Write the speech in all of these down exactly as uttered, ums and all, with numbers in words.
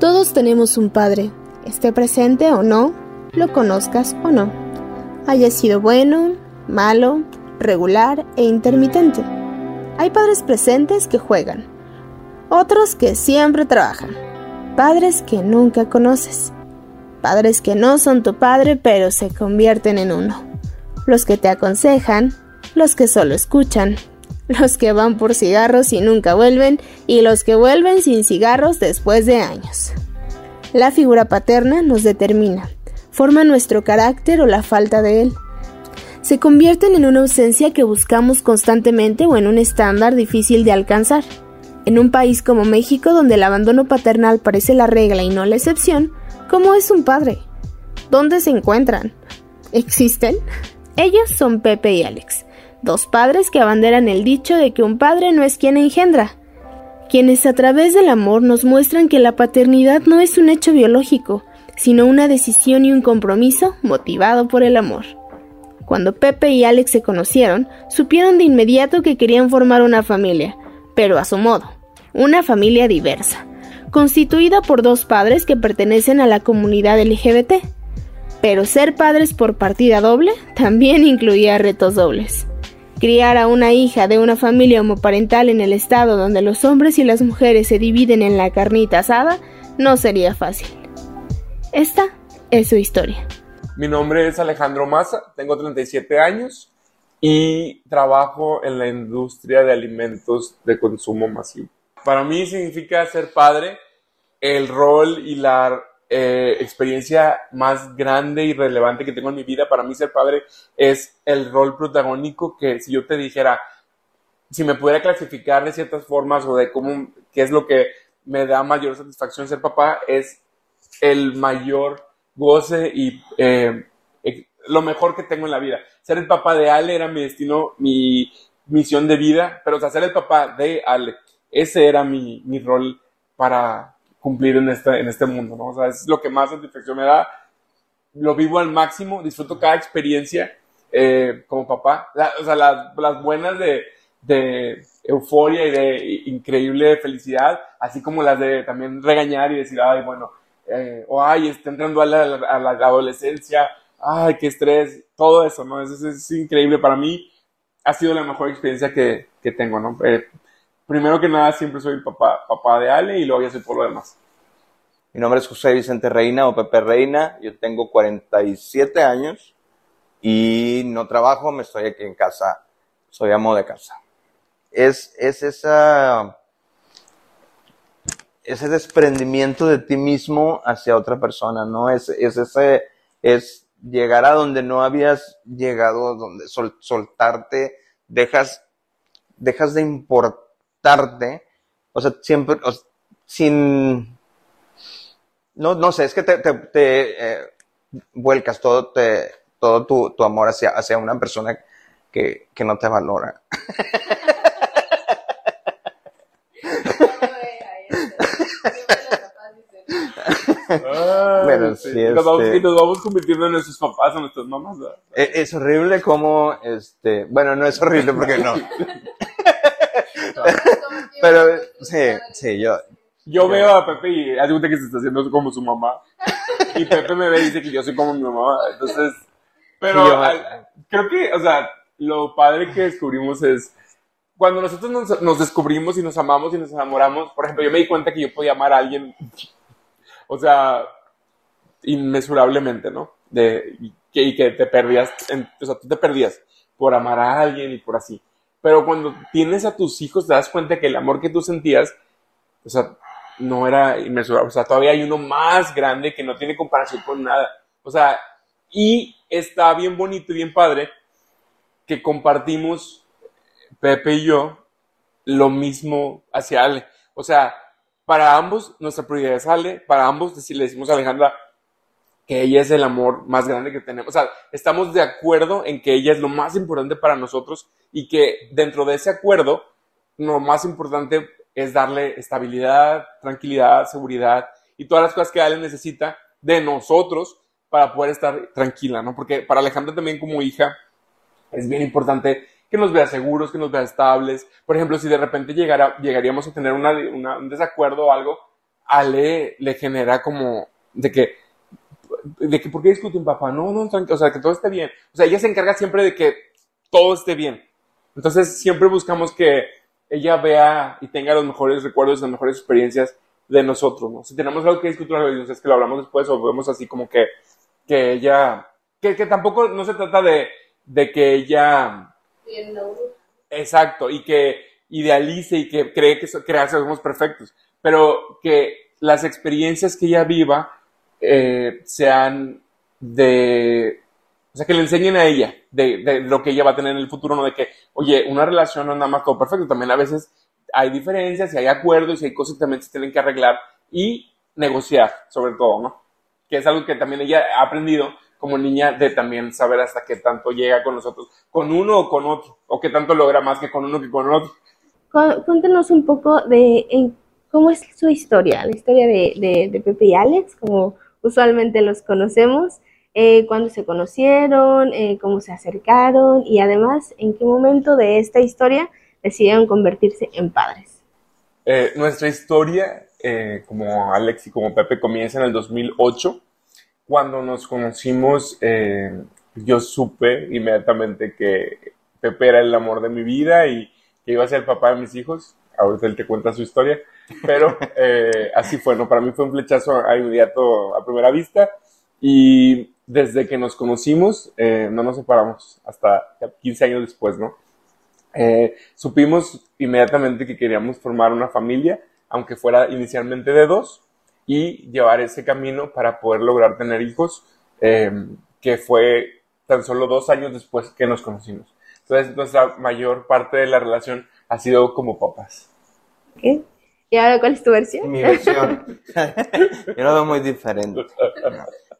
Todos tenemos un padre, esté presente o no, lo conozcas o no, haya sido bueno, malo, regular e intermitente. Hay padres presentes que juegan, otros que siempre trabajan, padres que nunca conoces, padres que no son tu padre pero se convierten en uno, los que te aconsejan, los que solo escuchan, los que van por cigarros y nunca vuelven, y los que vuelven sin cigarros después de años. La figura paterna nos determina, forma nuestro carácter o la falta de él. Se convierten en una ausencia que buscamos constantemente o en un estándar difícil de alcanzar. En un país como México, donde el abandono paternal parece la regla y no la excepción, ¿cómo es un padre? ¿Dónde se encuentran? ¿Existen? Ellos son Pepe y Alex, dos padres que abanderan el dicho de que un padre no es quien engendra, quienes a través del amor nos muestran que la paternidad no es un hecho biológico, sino una decisión y un compromiso motivado por el amor. Cuando Pepe y Alex se conocieron, supieron de inmediato que querían formar una familia, pero a su modo, una familia diversa, constituida por dos padres que pertenecen a la comunidad L G B T. Pero ser padres por partida doble también incluía retos dobles. Criar a una hija de una familia homoparental en el estado donde los hombres y las mujeres se dividen en la carnita asada no sería fácil. Esta es su historia. Mi nombre es Alejandro Maza, tengo treinta y siete años y trabajo en la industria de alimentos de consumo masivo. Para mí significa ser padre, el rol y la eh, experiencia más grande y relevante que tengo en mi vida. Para mí ser padre es el rol protagónico que, si yo te dijera, si me pudiera clasificar de ciertas formas o de cómo, qué es lo que me da mayor satisfacción ser papá, es el mayor goce y eh, lo mejor que tengo en la vida. Ser el papá de Ale era mi destino, mi misión de vida, pero o sea, ser el papá de Ale, ese era mi, mi rol para cumplir en este, en este mundo, ¿no? O sea, es lo que más satisfacción me da, lo vivo al máximo, disfruto cada experiencia eh, como papá, la, o sea, las, las buenas de, de euforia y de increíble felicidad, así como las de también regañar y decir, ay, bueno, Eh, o oh, ay, está entrando a la, a la adolescencia, ay, qué estrés, todo eso, ¿no? Eso es, es increíble. Para mí ha sido la mejor experiencia que, que tengo, ¿no? Eh, primero que nada, siempre soy papá, papá de Ale y luego ya soy por lo demás. Mi nombre es José Vicente Reina o Pepe Reina, yo tengo cuarenta y siete años y no trabajo, me estoy aquí en casa, soy amo de casa. Es, es esa... ese desprendimiento de ti mismo hacia otra persona, ¿no? Es, es ese, es llegar a donde no habías llegado, donde sol, soltarte, dejas, dejas de importarte, o sea, siempre, o sea, sin, no, no sé, es que te, te, te eh, vuelcas todo, te, todo tu, tu amor hacia, hacia una persona que, que no te valora. Pero sí, sí, este... nos, vamos, nos vamos convirtiendo en nuestros papás o nuestras mamás, ¿verdad? Es, es horrible como este, bueno, no es horrible porque no. Pero sí, sí, yo yo veo a Pepe y hace cuenta que se está haciendo como su mamá. Y Pepe me ve y dice que yo soy como mi mamá. Entonces, pero yo, al, creo que, o sea, lo padre que descubrimos es cuando nosotros nos, nos descubrimos y nos amamos y nos enamoramos. Por ejemplo, yo me di cuenta que yo podía amar a alguien, o sea, inmesurablemente, ¿no? De, y, que, y que te perdías, en, o sea, tú te perdías por amar a alguien y por así. Pero cuando tienes a tus hijos te das cuenta que el amor que tú sentías, o sea, no era inmesurable. O sea, todavía hay uno más grande que no tiene comparación con nada. O sea, y está bien bonito y bien padre que compartimos, Pepe y yo, lo mismo hacia Ale. O sea, para ambos, nuestra prioridad es Ale. Para ambos, si le decimos a Alejandra que ella es el amor más grande que tenemos. O sea, estamos de acuerdo en que ella es lo más importante para nosotros y que dentro de ese acuerdo, lo más importante es darle estabilidad, tranquilidad, seguridad y todas las cosas que Ale necesita de nosotros para poder estar tranquila, ¿no? Porque para Alejandra también como hija es bien importante que nos vea seguros, que nos vea estables. Por ejemplo, si de repente llegara, llegaríamos a tener una, una, un desacuerdo o algo, Ale le genera como de que, de que ¿por qué discuten, papá? No, no, tranquilo, o sea, que todo esté bien. O sea, ella se encarga siempre de que todo esté bien. Entonces, siempre buscamos que ella vea y tenga los mejores recuerdos, las mejores experiencias de nosotros, ¿no? Si tenemos algo que discutir, es que lo hablamos después o vemos así como que, que ella... Que, que tampoco no se trata de, de que ella... Bien, no. Exacto, y que idealice y que cree que, so, que somos perfectos, pero que las experiencias que ella viva eh, sean de... O sea, que le enseñen a ella de, de lo que ella va a tener en el futuro, no de que, oye, una relación no es nada más todo perfecto, también a veces hay diferencias y hay acuerdos y hay cosas que también se tienen que arreglar y negociar, sobre todo, ¿no? Que es algo que también ella ha aprendido como niña de también saber hasta qué tanto llega con nosotros, con uno o con otro, o qué tanto logra más que con uno que con el otro. Cuéntanos un poco de en, cómo es su historia, la historia de, de, de Pepe y Alex, como usualmente los conocemos. Eh, cuándo se conocieron, eh, cómo se acercaron y además en qué momento de esta historia decidieron convertirse en padres. Eh, nuestra historia, eh, como Alex y como Pepe, comienza en el dos mil ocho. Cuando nos conocimos, eh, yo supe inmediatamente que Pepe era el amor de mi vida y que iba a ser el papá de mis hijos. Ahorita él te cuenta su historia, pero eh, así fue, ¿no? Para mí fue un flechazo inmediato a primera vista. Y desde que nos conocimos, eh, no nos separamos hasta quince años después, ¿no? Eh, supimos inmediatamente que queríamos formar una familia, aunque fuera inicialmente de dos, y llevar ese camino para poder lograr tener hijos, eh, que fue tan solo dos años después que nos conocimos. Entonces, nuestra mayor parte de la relación ha sido como papás. ¿Qué? ¿Y ahora cuál es tu versión? Mi versión. Yo lo veo muy diferente.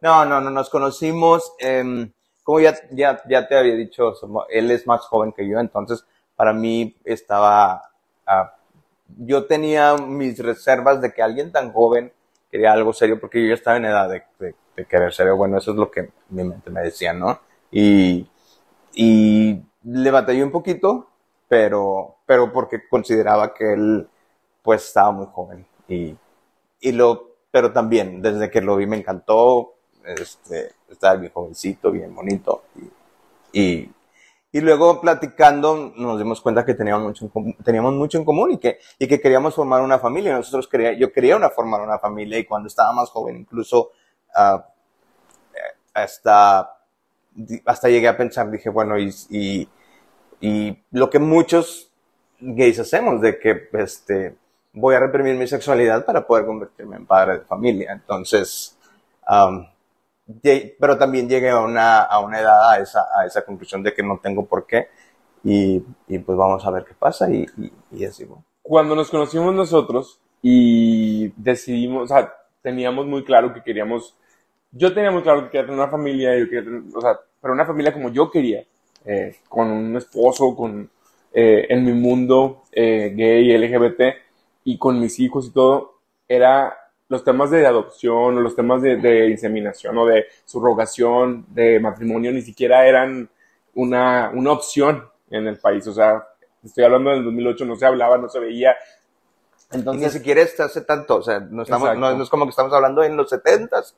No, no, no, nos conocimos, eh, como ya, ya, ya te había dicho, él es más joven que yo, entonces para mí estaba, ah, yo tenía mis reservas de que alguien tan joven quería algo serio, porque yo ya estaba en edad de, de, de querer serio, bueno, eso es lo que mi mente me decía, ¿no? Y, y le batallé un poquito, pero, pero porque consideraba que él, pues, estaba muy joven, y, y lo, pero también, desde que lo vi me encantó. Este, estaba bien jovencito, bien bonito y, y, y luego platicando nos dimos cuenta que teníamos mucho en común, teníamos mucho en común y que, y que queríamos formar una familia. Nosotros quería, yo quería una, formar una familia y cuando estaba más joven incluso uh, hasta, hasta llegué a pensar, dije bueno y, y, y lo que muchos gays hacemos de que este, voy a reprimir mi sexualidad para poder convertirme en padre de familia, entonces um, pero también llegué a una, a una edad, a esa, a esa conclusión de que no tengo por qué y, y pues vamos a ver qué pasa y, y, y así fue. Cuando nos conocimos nosotros y decidimos, o sea, teníamos muy claro que queríamos, yo tenía muy claro que quería tener una familia, yo quería tener, o sea, pero una familia como yo quería, eh, con un esposo, con, eh, en mi mundo eh, gay, L G B T y con mis hijos y todo, era... Los temas de adopción o los temas de, de inseminación o de subrogación, de matrimonio, ni siquiera eran una, una opción en el país. O sea, estoy hablando del dos mil ocho, no se hablaba, no se veía. Entonces, y ni siquiera está hace tanto. O sea, no, estamos, no, no es como que estamos hablando en los setentas.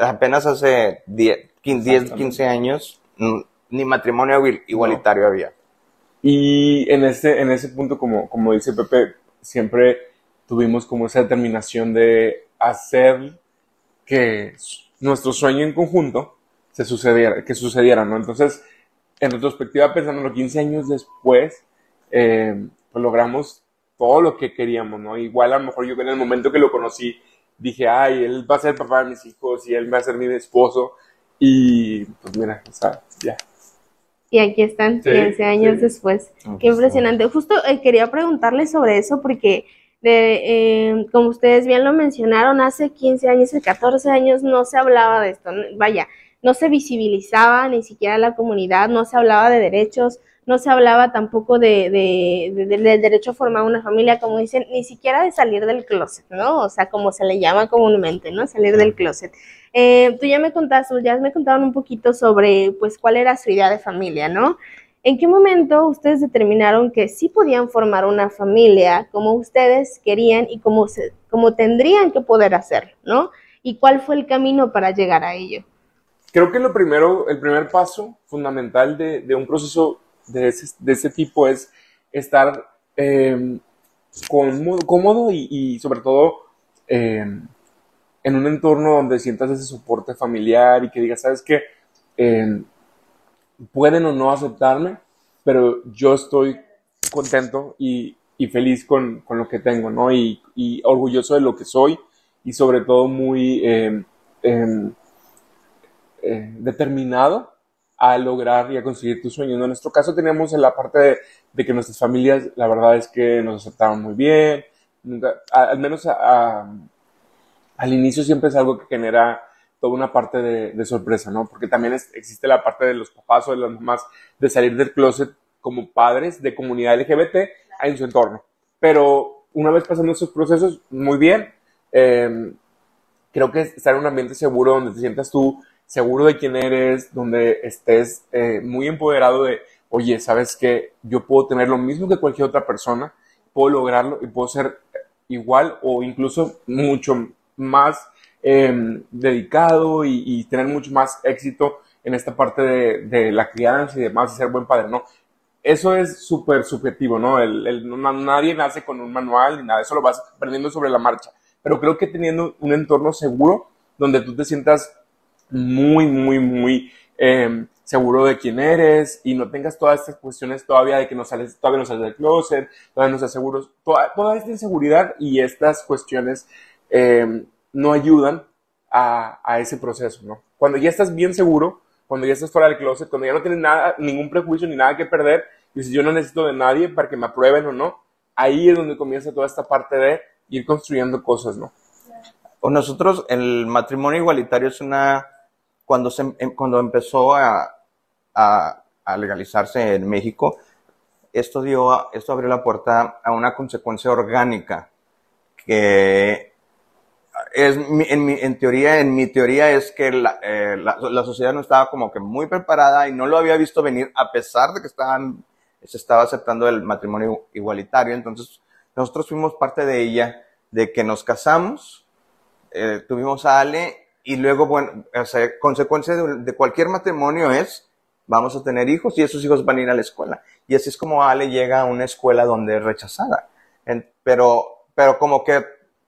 Apenas hace diez, quince años ni matrimonio igualitario no había. Y en ese, en ese punto, como, como dice Pepe, siempre tuvimos como esa determinación de hacer que nuestro sueño en conjunto se sucediera, que sucediera, ¿no? Entonces, en retrospectiva, pensándolo quince años después, eh, pues logramos todo lo que queríamos, ¿no? Igual a lo mejor yo en el momento que lo conocí dije, ay, él va a ser papá de mis hijos y él va a ser mi esposo y pues mira, o sea, ya. Y aquí están, sí, quince años sí. Después. Oh, qué impresionante. Oh. Justo eh, quería preguntarle sobre eso porque... De, eh, como ustedes bien lo mencionaron, hace quince años, hace catorce años no se hablaba de esto, vaya, no se visibilizaba ni siquiera la comunidad, no se hablaba de derechos, no se hablaba tampoco de, de, de, de, del derecho a formar una familia, como dicen, ni siquiera de salir del closet, ¿no? O sea, como se le llama comúnmente, ¿no? Salir del closet. Eh, tú ya me contaste, ya me contaron un poquito sobre, pues, cuál era su idea de familia, ¿no? ¿En qué momento ustedes determinaron que sí podían formar una familia como ustedes querían y como, se, como tendrían que poder hacerlo, ¿no? ¿Y cuál fue el camino para llegar a ello? Creo que lo primero, el primer paso fundamental de, de un proceso de ese, de ese tipo es estar eh, cómodo y, y sobre todo eh, en un entorno donde sientas ese soporte familiar y que digas, ¿sabes qué? Eh, pueden o no aceptarme, pero yo estoy contento y, y feliz con, con lo que tengo, ¿no? Y, y orgulloso de lo que soy y sobre todo muy eh, eh, eh, determinado a lograr y a conseguir tus sueños. En nuestro caso teníamos la parte de, de que nuestras familias, la verdad es que nos aceptaron muy bien, nunca, a, al menos a, a, al inicio siempre es algo que genera toda una parte de, de sorpresa, ¿no? Porque también es, existe la parte de los papás o de las mamás de salir del closet como padres de comunidad L G B T en su entorno. Pero una vez pasando esos procesos, muy bien. Eh, creo que estar en un ambiente seguro donde te sientas tú seguro de quién eres, donde estés eh, muy empoderado de, oye, ¿sabes qué? Yo puedo tener lo mismo que cualquier otra persona, puedo lograrlo y puedo ser igual o incluso mucho más Eh, dedicado y, y tener mucho más éxito en esta parte de, de la crianza y demás, y ser buen padre, ¿no? Eso es súper subjetivo, ¿no? El, el, no, nadie nace con un manual ni nada, eso lo vas aprendiendo sobre la marcha. Pero creo que teniendo un entorno seguro, donde tú te sientas muy, muy, muy eh, seguro de quién eres y no tengas todas estas cuestiones todavía de que no sales, todavía no sales del closet, todavía no estás seguro, toda, toda esta inseguridad y estas cuestiones eh, no ayudan a, a ese proceso, ¿no? Cuando ya estás bien seguro, cuando ya estás fuera del closet, cuando ya no tienes nada, ningún prejuicio ni nada que perder, y si yo no necesito de nadie para que me aprueben o no, ahí es donde comienza toda esta parte de ir construyendo cosas, ¿no? Nosotros, el matrimonio igualitario es una... Cuando, se, cuando empezó a, a, a legalizarse en México, esto, dio, esto abrió la puerta a una consecuencia orgánica que... Es, en, mi, en teoría, en mi teoría es que la, eh, la, la sociedad no estaba como que muy preparada y no lo había visto venir a pesar de que estaban, se estaba aceptando el matrimonio igualitario. Entonces, nosotros fuimos parte de ella, de que nos casamos, eh, tuvimos a Ale y luego, bueno, o sea, consecuencia de, de cualquier matrimonio es, vamos a tener hijos y esos hijos van a ir a la escuela. Y así es como Ale llega a una escuela donde es rechazada. En, pero, pero como que...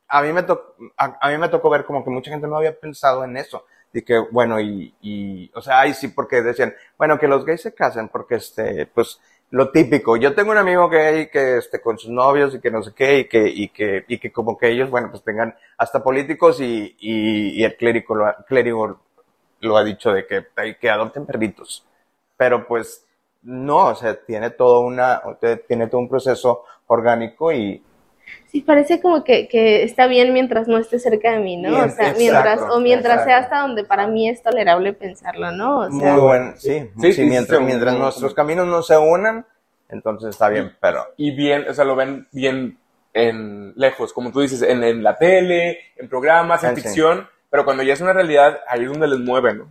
A mí, me tocó, a, a mí me tocó ver como que mucha gente no había pensado en eso. De que, bueno, y, y, o sea, ay, sí, porque decían, bueno, que los gays se casan porque, este, pues, lo típico. Yo tengo un amigo gay que, este, con sus novios y que no sé qué, y que, y que, y que como que ellos, bueno, pues tengan hasta políticos y, y, y el clérigo lo, clérigo lo ha dicho de que, que adopten perritos. Pero, pues, no, o sea, tiene todo una, tiene todo un proceso orgánico y, sí, parece como que, que está bien mientras no esté cerca de mí, ¿no? Bien, o sea, exacto, mientras, o mientras exacto. sea hasta donde para mí es tolerable pensarlo, ¿no? O sea, muy bueno, sí, sí, sí, sí mientras, sí, mientras sí, nuestros sí. caminos no se unan, entonces está bien, y, pero... Y bien, o sea, lo ven bien en lejos, como tú dices, en, en la tele, en programas, en sí, ficción, sí. Pero cuando ya es una realidad, ahí es donde les mueve, ¿no?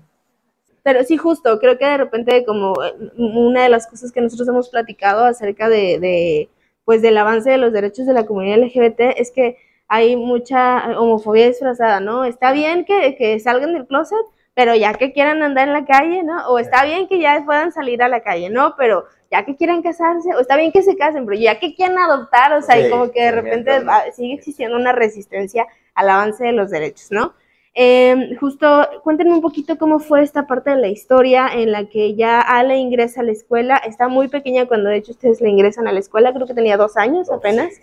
Pero sí, justo, creo que de repente como una de las cosas que nosotros hemos platicado acerca de... de pues del avance de los derechos de la comunidad L G B T es que hay mucha homofobia disfrazada, ¿no? Está bien que, que salgan del closet, pero ya que quieran andar en la calle, ¿no? O está bien que ya puedan salir a la calle, ¿no? Pero ya que quieran casarse, o está bien que se casen, pero ya que quieran adoptar, o sea, sí, y como que de repente va, sigue existiendo una resistencia al avance de los derechos, ¿no? Eh, justo, cuéntenme un poquito cómo fue esta parte de la historia en la que ya Ale ingresa a la escuela. Está muy pequeña cuando de hecho ustedes le ingresan a la escuela, creo que tenía dos años apenas,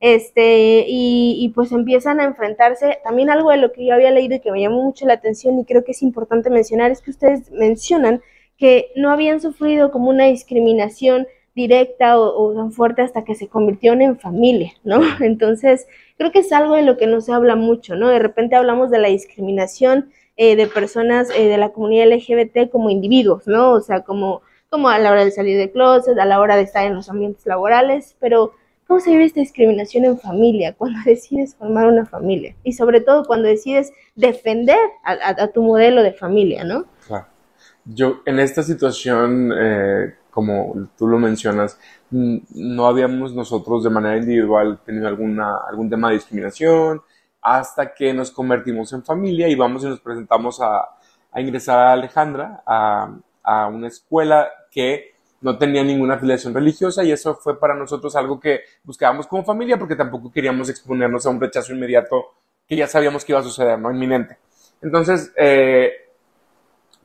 este, y, y pues empiezan a enfrentarse. También algo de lo que yo había leído y que me llamó mucho la atención y creo que es importante mencionar es que ustedes mencionan que no habían sufrido como una discriminación directa o, o tan fuerte hasta que se convirtieron en familia, ¿no? Entonces, creo que es algo de lo que no se habla mucho, ¿no? De repente hablamos de la discriminación eh, de personas eh, de la comunidad L G B T como individuos, ¿no? O sea, como, como a la hora de salir de closet, a la hora de estar en los ambientes laborales, pero ¿cómo se vive esta discriminación en familia cuando decides formar una familia? Y sobre todo cuando decides defender a, a, a tu modelo de familia, ¿no? Claro. Yo, en esta situación, eh, como tú lo mencionas, no habíamos nosotros de manera individual tenido alguna, algún tema de discriminación, hasta que nos convertimos en familia y vamos y nos presentamos a, a ingresar a Alejandra, a, a una escuela que no tenía ninguna afiliación religiosa, y eso fue para nosotros algo que buscábamos como familia, porque tampoco queríamos exponernos a un rechazo inmediato que ya sabíamos que iba a suceder, ¿no? Inminente. Entonces, eh,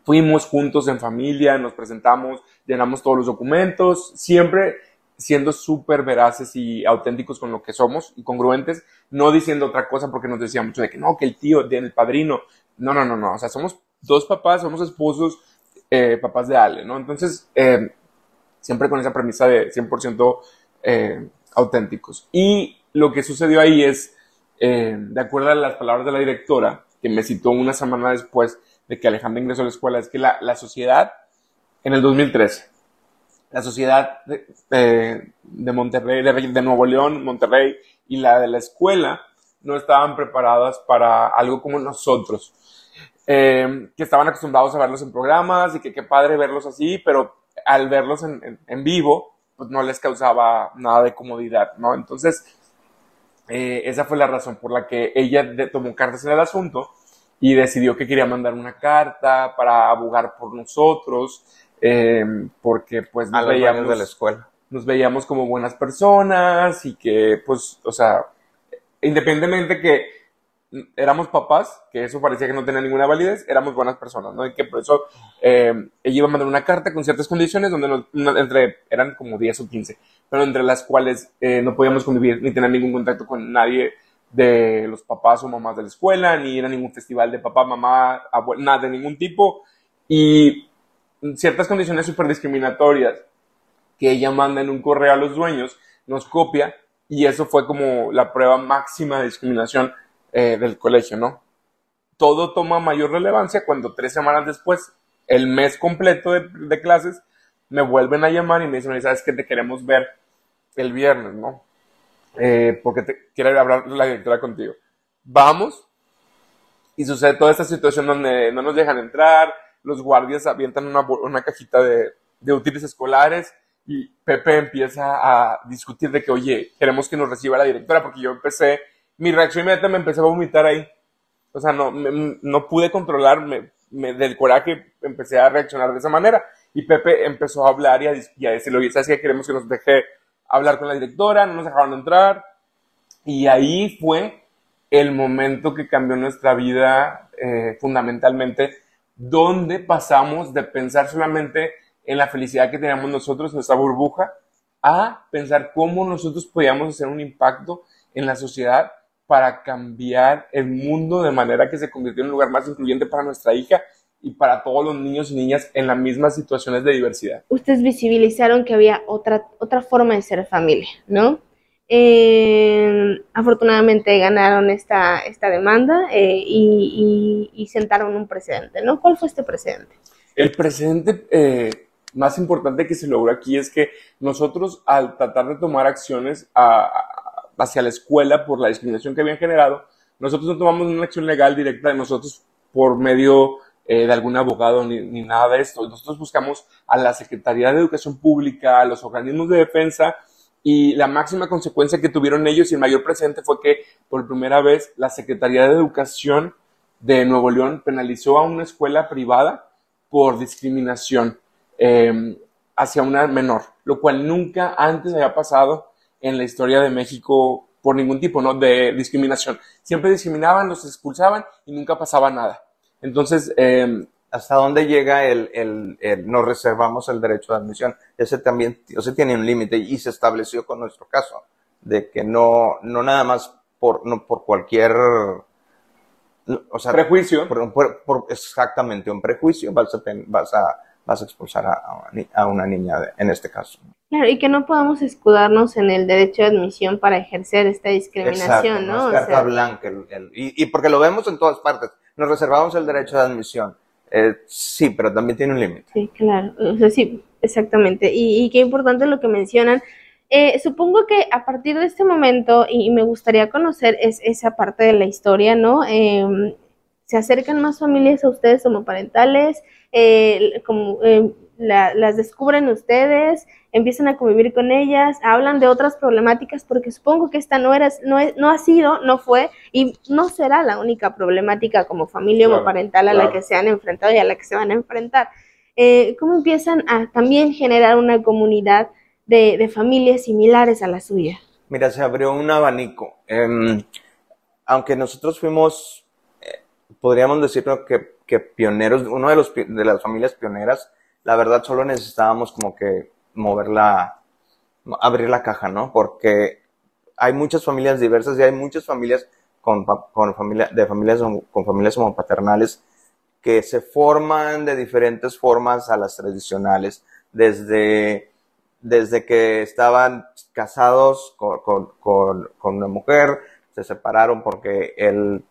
fuimos juntos en familia, nos presentamos, llenamos todos los documentos, siempre siendo súper veraces y auténticos con lo que somos y congruentes, no diciendo otra cosa, porque nos decían mucho de que no, que el tío, el padrino, no, no, no, no, o sea, somos dos papás, somos esposos, eh, papás de Ale, ¿no? Entonces, eh, siempre con esa premisa de cien por ciento eh, auténticos. Y lo que sucedió ahí es, eh, de acuerdo a las palabras de la directora, que me citó una semana después de que Alejandra ingresó a la escuela, es que la, la sociedad, en el dos mil trece, la sociedad de, de, de Monterrey, de, de Nuevo León, Monterrey, y la de la escuela, no estaban preparadas para algo como nosotros, eh, que estaban acostumbrados a verlos en programas, y que qué padre verlos así, pero al verlos en, en, en vivo, pues no les causaba nada de comodidad, ¿no? Entonces, eh, esa fue la razón por la que ella de, tomó cartas en el asunto y decidió que quería mandar una carta para abogar por nosotros, eh, porque pues nos veíamos de la escuela, nos veíamos como buenas personas, y que pues, o sea, independientemente que éramos papás, que eso parecía que no tenía ninguna validez, éramos buenas personas, ¿no? Y que por eso eh, ella iba a mandar una carta con ciertas condiciones, donde nos, una, entre, eran como diez o quince, pero entre las cuales eh, no podíamos convivir ni tener ningún contacto con nadie de los papás o mamás de la escuela, ni ir a ningún festival de papá, mamá, abuela, nada de ningún tipo, y ciertas condiciones súper discriminatorias que ella manda en un correo a los dueños, nos copia, y eso fue como la prueba máxima de discriminación Eh, del colegio, ¿no? Todo toma mayor relevancia cuando tres semanas después, el mes completo de, de clases, me vuelven a llamar y me dicen, ¿sabes qué? Te queremos ver el viernes, ¿no? Eh, porque te, quiere hablar la directora contigo. Vamos, y sucede toda esta situación donde no nos dejan entrar, los guardias avientan una, una cajita de, de útiles escolares, y Pepe empieza a discutir de que, oye, queremos que nos reciba la directora, porque yo empecé mi reacción inmediata, me empecé a vomitar ahí. O sea, no, me, no pude controlarme me, del coraje, empecé a reaccionar de esa manera. Y Pepe empezó a hablar y a, y a decirle, oye, ¿sabes qué? Queremos que nos deje hablar con la directora, no nos dejaron entrar. Y ahí fue el momento que cambió nuestra vida eh, fundamentalmente, donde pasamos de pensar solamente en la felicidad que teníamos nosotros, nuestra burbuja, a pensar cómo nosotros podíamos hacer un impacto en la sociedad para cambiar el mundo de manera que se convirtió en un lugar más incluyente para nuestra hija y para todos los niños y niñas en las mismas situaciones de diversidad. Ustedes visibilizaron que había otra, otra forma de ser familia, ¿no? Eh, afortunadamente ganaron esta, esta demanda eh, y, y, y sentaron un precedente, ¿no? ¿Cuál fue este precedente? El precedente eh, más importante que se logró aquí es que nosotros, al tratar de tomar acciones a, a hacia la escuela por la discriminación que habían generado, nosotros no tomamos una acción legal directa de nosotros por medio eh, de algún abogado ni, ni nada de esto. Nosotros buscamos a la Secretaría de Educación Pública, a los organismos de defensa, y la máxima consecuencia que tuvieron ellos y el mayor precedente fue que por primera vez la Secretaría de Educación de Nuevo León penalizó a una escuela privada por discriminación eh, hacia una menor, lo cual nunca antes había pasado en la historia de México por ningún tipo, ¿no?, de discriminación. Siempre discriminaban, los expulsaban y nunca pasaba nada. Entonces, eh, ¿hasta dónde llega el, el, el nos reservamos el derecho de admisión? Ese también, ese tiene un límite, y se estableció con nuestro caso, de que no, no nada más por, no por cualquier, o sea, prejuicio. Por, por, por exactamente, un prejuicio vas a, vas a vas a expulsar a, a una niña de, en este caso. Claro, y que no podamos escudarnos en el derecho de admisión para ejercer esta discriminación. Exacto, ¿no? Es carta o sea, blanca, el, el, y, y porque lo vemos en todas partes, nos reservamos el derecho de admisión, eh, sí, pero también tiene un límite. Sí, claro, o sea, sí, exactamente, y, y qué importante lo que mencionan. Eh, supongo que a partir de este momento, y, y me gustaría conocer es, esa parte de la historia, ¿no?, eh, se acercan más familias a ustedes homoparentales, eh, como, eh, la, las descubren ustedes, empiezan a convivir con ellas, hablan de otras problemáticas, porque supongo que esta no, era, no, no ha sido, no fue y no será la única problemática como familia claro, homoparental a claro. la que se han enfrentado y a la que se van a enfrentar. Eh, ¿Cómo empiezan a también generar una comunidad de, de familias similares a la suya? Mira, se abrió un abanico. Eh, aunque nosotros fuimos, eh, podríamos decirlo que, que pioneros, uno de, los, de las familias pioneras, la verdad solo necesitábamos como que moverla, abrir la caja, ¿no? Porque hay muchas familias diversas y hay muchas familias con, con familia, de familias con familias homopaternales que se forman de diferentes formas a las tradicionales, desde, desde que estaban casados con, con, con, con una mujer, se separaron porque él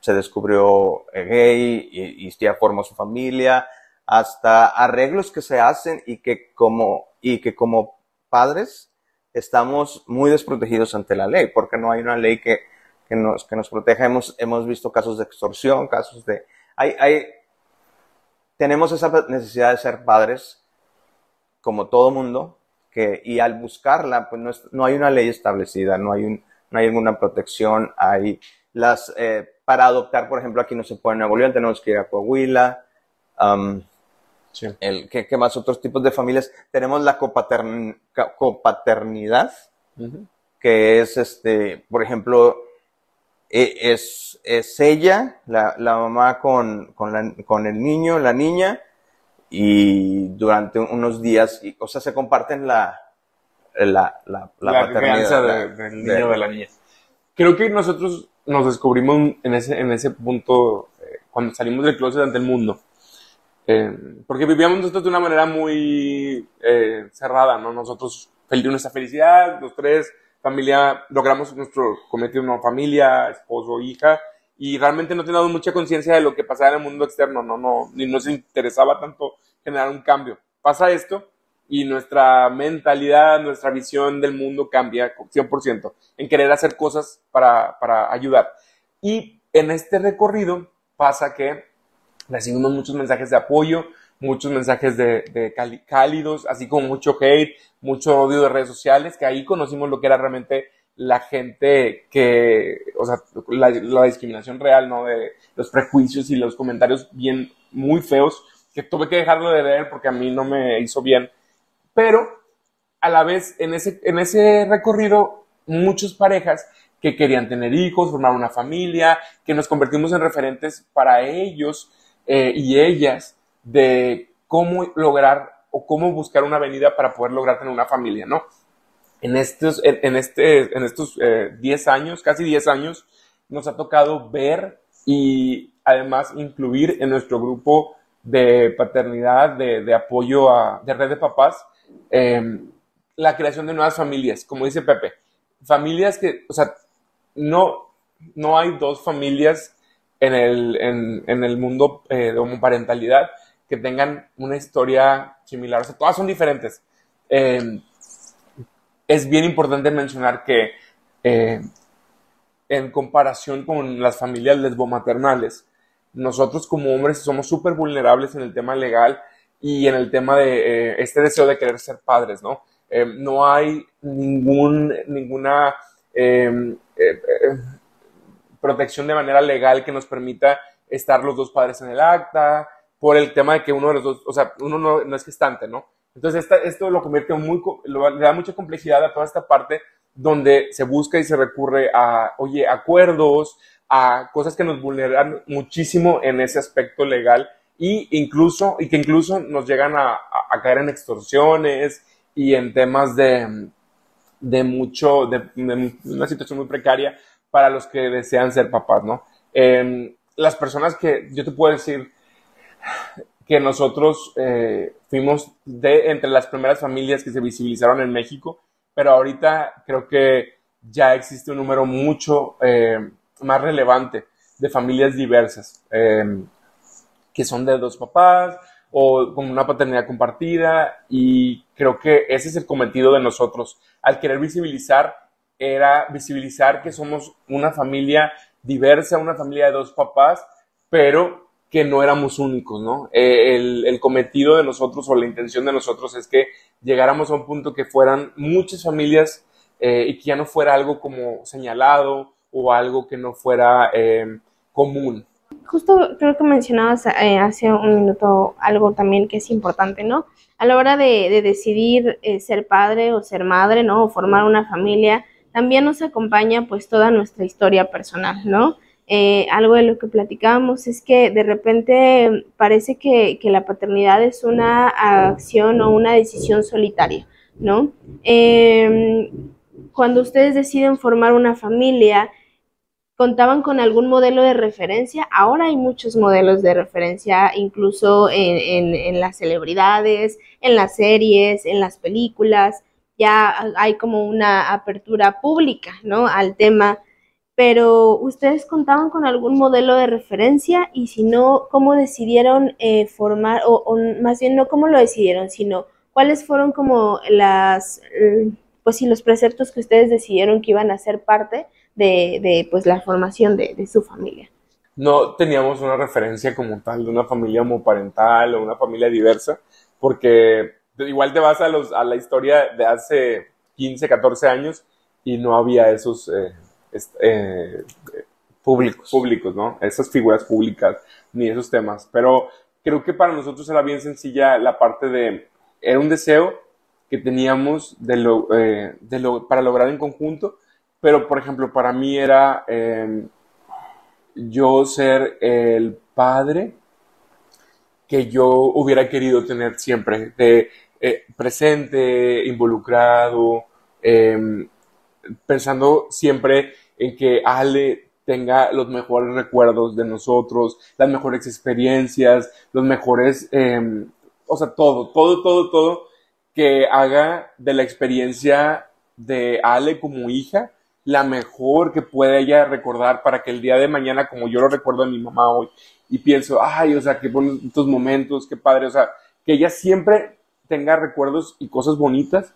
se descubrió gay y, y ya formó su familia, hasta arreglos que se hacen y que como, y que como padres estamos muy desprotegidos ante la ley, porque no hay una ley que, que, nos, que nos proteja. Hemos, hemos visto casos de extorsión, casos de... Hay, hay, tenemos esa necesidad de ser padres, como todo mundo, que, y al buscarla, pues no, es, no hay una ley establecida, no hay, un, no hay ninguna protección. Hay las, eh, para adoptar, por ejemplo, aquí no se puede en Nuevo León, tenemos que ir a Coahuila. Um, sí. el, ¿qué, ¿Qué más otros tipos de familias? Tenemos la copatern, copaternidad, uh-huh. que es, este, por ejemplo... Es, es ella, la, la mamá con, con, la, con el niño, la niña, y durante unos días, y, o sea, se comparten la, la, la, la, la paternidad de, del niño de, de la niña. Creo que nosotros nos descubrimos en ese, en ese punto eh, cuando salimos del closet ante el mundo, eh, porque vivíamos nosotros de una manera muy eh, cerrada, ¿no? Nosotros, nuestra felicidad, los tres... familia, logramos nuestro cometido, una familia, esposo, hija, y realmente no teníamos mucha conciencia de lo que pasaba en el mundo externo, no, no, ni nos interesaba tanto generar un cambio. Pasa esto y nuestra mentalidad, nuestra visión del mundo cambia cien por ciento en querer hacer cosas para, para ayudar. Y en este recorrido pasa que recibimos muchos mensajes de apoyo, muchos mensajes de, de cálidos, así como mucho hate, mucho odio de redes sociales, que ahí conocimos lo que era realmente la gente que, o sea, la, la discriminación real, ¿no? De los prejuicios y los comentarios bien, muy feos, que tuve que dejarlo de ver porque a mí no me hizo bien. Pero, a la vez, en ese, en ese recorrido, muchas parejas que querían tener hijos, formar una familia, que nos convertimos en referentes para ellos eh, y ellas, de cómo lograr o cómo buscar una avenida para poder lograr tener una familia, ¿no? En estos, en, en este, en estos eh, diez años, casi diez años, nos ha tocado ver y además incluir en nuestro grupo de paternidad, de, de apoyo a, de red de papás, eh, la creación de nuevas familias, como dice Pepe. Familias que, o sea, no, no hay dos familias en el, en, en el mundo eh, de homoparentalidad que tengan una historia similar, o sea, todas son diferentes. Eh, es bien importante mencionar que eh, en comparación con las familias lesbomaternales, nosotros como hombres somos súper vulnerables en el tema legal y en el tema de eh, este deseo de querer ser padres, ¿no? Eh, no hay ningún, ninguna eh, eh, eh, protección de manera legal que nos permita estar los dos padres en el acta, por el tema de que uno de los dos, o sea, uno no, no es gestante, ¿no? Entonces esta, esto lo convierte en muy, lo, le da mucha complejidad a toda esta parte donde se busca y se recurre a, oye, acuerdos, a cosas que nos vulneran muchísimo en ese aspecto legal y incluso, y que incluso nos llegan a, a, a caer en extorsiones y en temas de, de mucho, de, de una situación muy precaria para los que desean ser papás, ¿no? Eh, las personas que, yo te puedo decir, que nosotros eh, fuimos de entre las primeras familias que se visibilizaron en México, pero ahorita creo que ya existe un número mucho eh, más relevante de familias diversas, eh, que son de dos papás o con una paternidad compartida, y creo que ese es el cometido de nosotros. Al querer visibilizar, era visibilizar que somos una familia diversa, una familia de dos papás, pero que no éramos únicos, ¿no? Eh, el, el cometido de nosotros o la intención de nosotros es que llegáramos a un punto que fueran muchas familias eh, y que ya no fuera algo como señalado o algo que no fuera eh, común. Justo creo que mencionabas eh, hace un minuto algo también que es importante, ¿no? A la hora de, de decidir eh, ser padre o ser madre, ¿no? O formar una familia, también nos acompaña pues toda nuestra historia personal, ¿no? Eh, algo de lo que platicábamos es que de repente parece que, que la paternidad es una acción o una decisión solitaria, ¿no? Eh, cuando ustedes deciden formar una familia, ¿contaban con algún modelo de referencia? Ahora hay muchos modelos de referencia, incluso en, en, en las celebridades, en las series, en las películas. Ya hay como una apertura pública, ¿no?, al tema. Pero, ¿ustedes contaban con algún modelo de referencia? Y si no, ¿cómo decidieron eh, formar? O, o más bien, no cómo lo decidieron, sino ¿cuáles fueron como las, eh, pues sí, los preceptos que ustedes decidieron que iban a ser parte de, de pues, la formación de, de su familia? No teníamos una referencia como tal de una familia homoparental o una familia diversa, porque igual te vas a, los, a la historia de hace quince, catorce años y no había esos eh, est, eh, públicos. públicos, ¿no? Esas figuras públicas ni esos temas. Pero creo que para nosotros era bien sencilla la parte de... Era un deseo que teníamos de lo, eh, de lo, para lograr en conjunto, pero, por ejemplo, para mí era eh, yo ser el padre que yo hubiera querido tener siempre, de, eh, presente, involucrado, eh, pensando siempre en que Ale tenga los mejores recuerdos de nosotros, las mejores experiencias, los mejores, eh, o sea, todo, todo, todo, todo, que haga de la experiencia de Ale como hija la mejor que pueda ella recordar, para que el día de mañana, como yo lo recuerdo a mi mamá hoy, y pienso, ay, o sea, qué bonitos momentos, qué padre, o sea, que ella siempre tenga recuerdos y cosas bonitas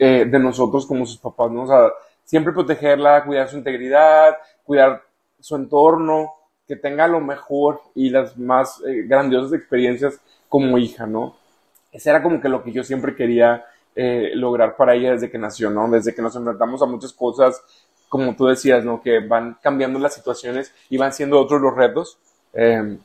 eh, de nosotros como sus papás, ¿no? O sea, siempre protegerla, cuidar su integridad, cuidar su entorno, que tenga lo mejor y las más eh, grandiosas experiencias como hija, ¿no? Ese era como que lo que yo siempre quería eh, lograr para ella desde que nació, ¿no? Desde que nos enfrentamos a muchas cosas, como tú decías, ¿no? Que van cambiando las situaciones y van siendo otros los retos. Eh,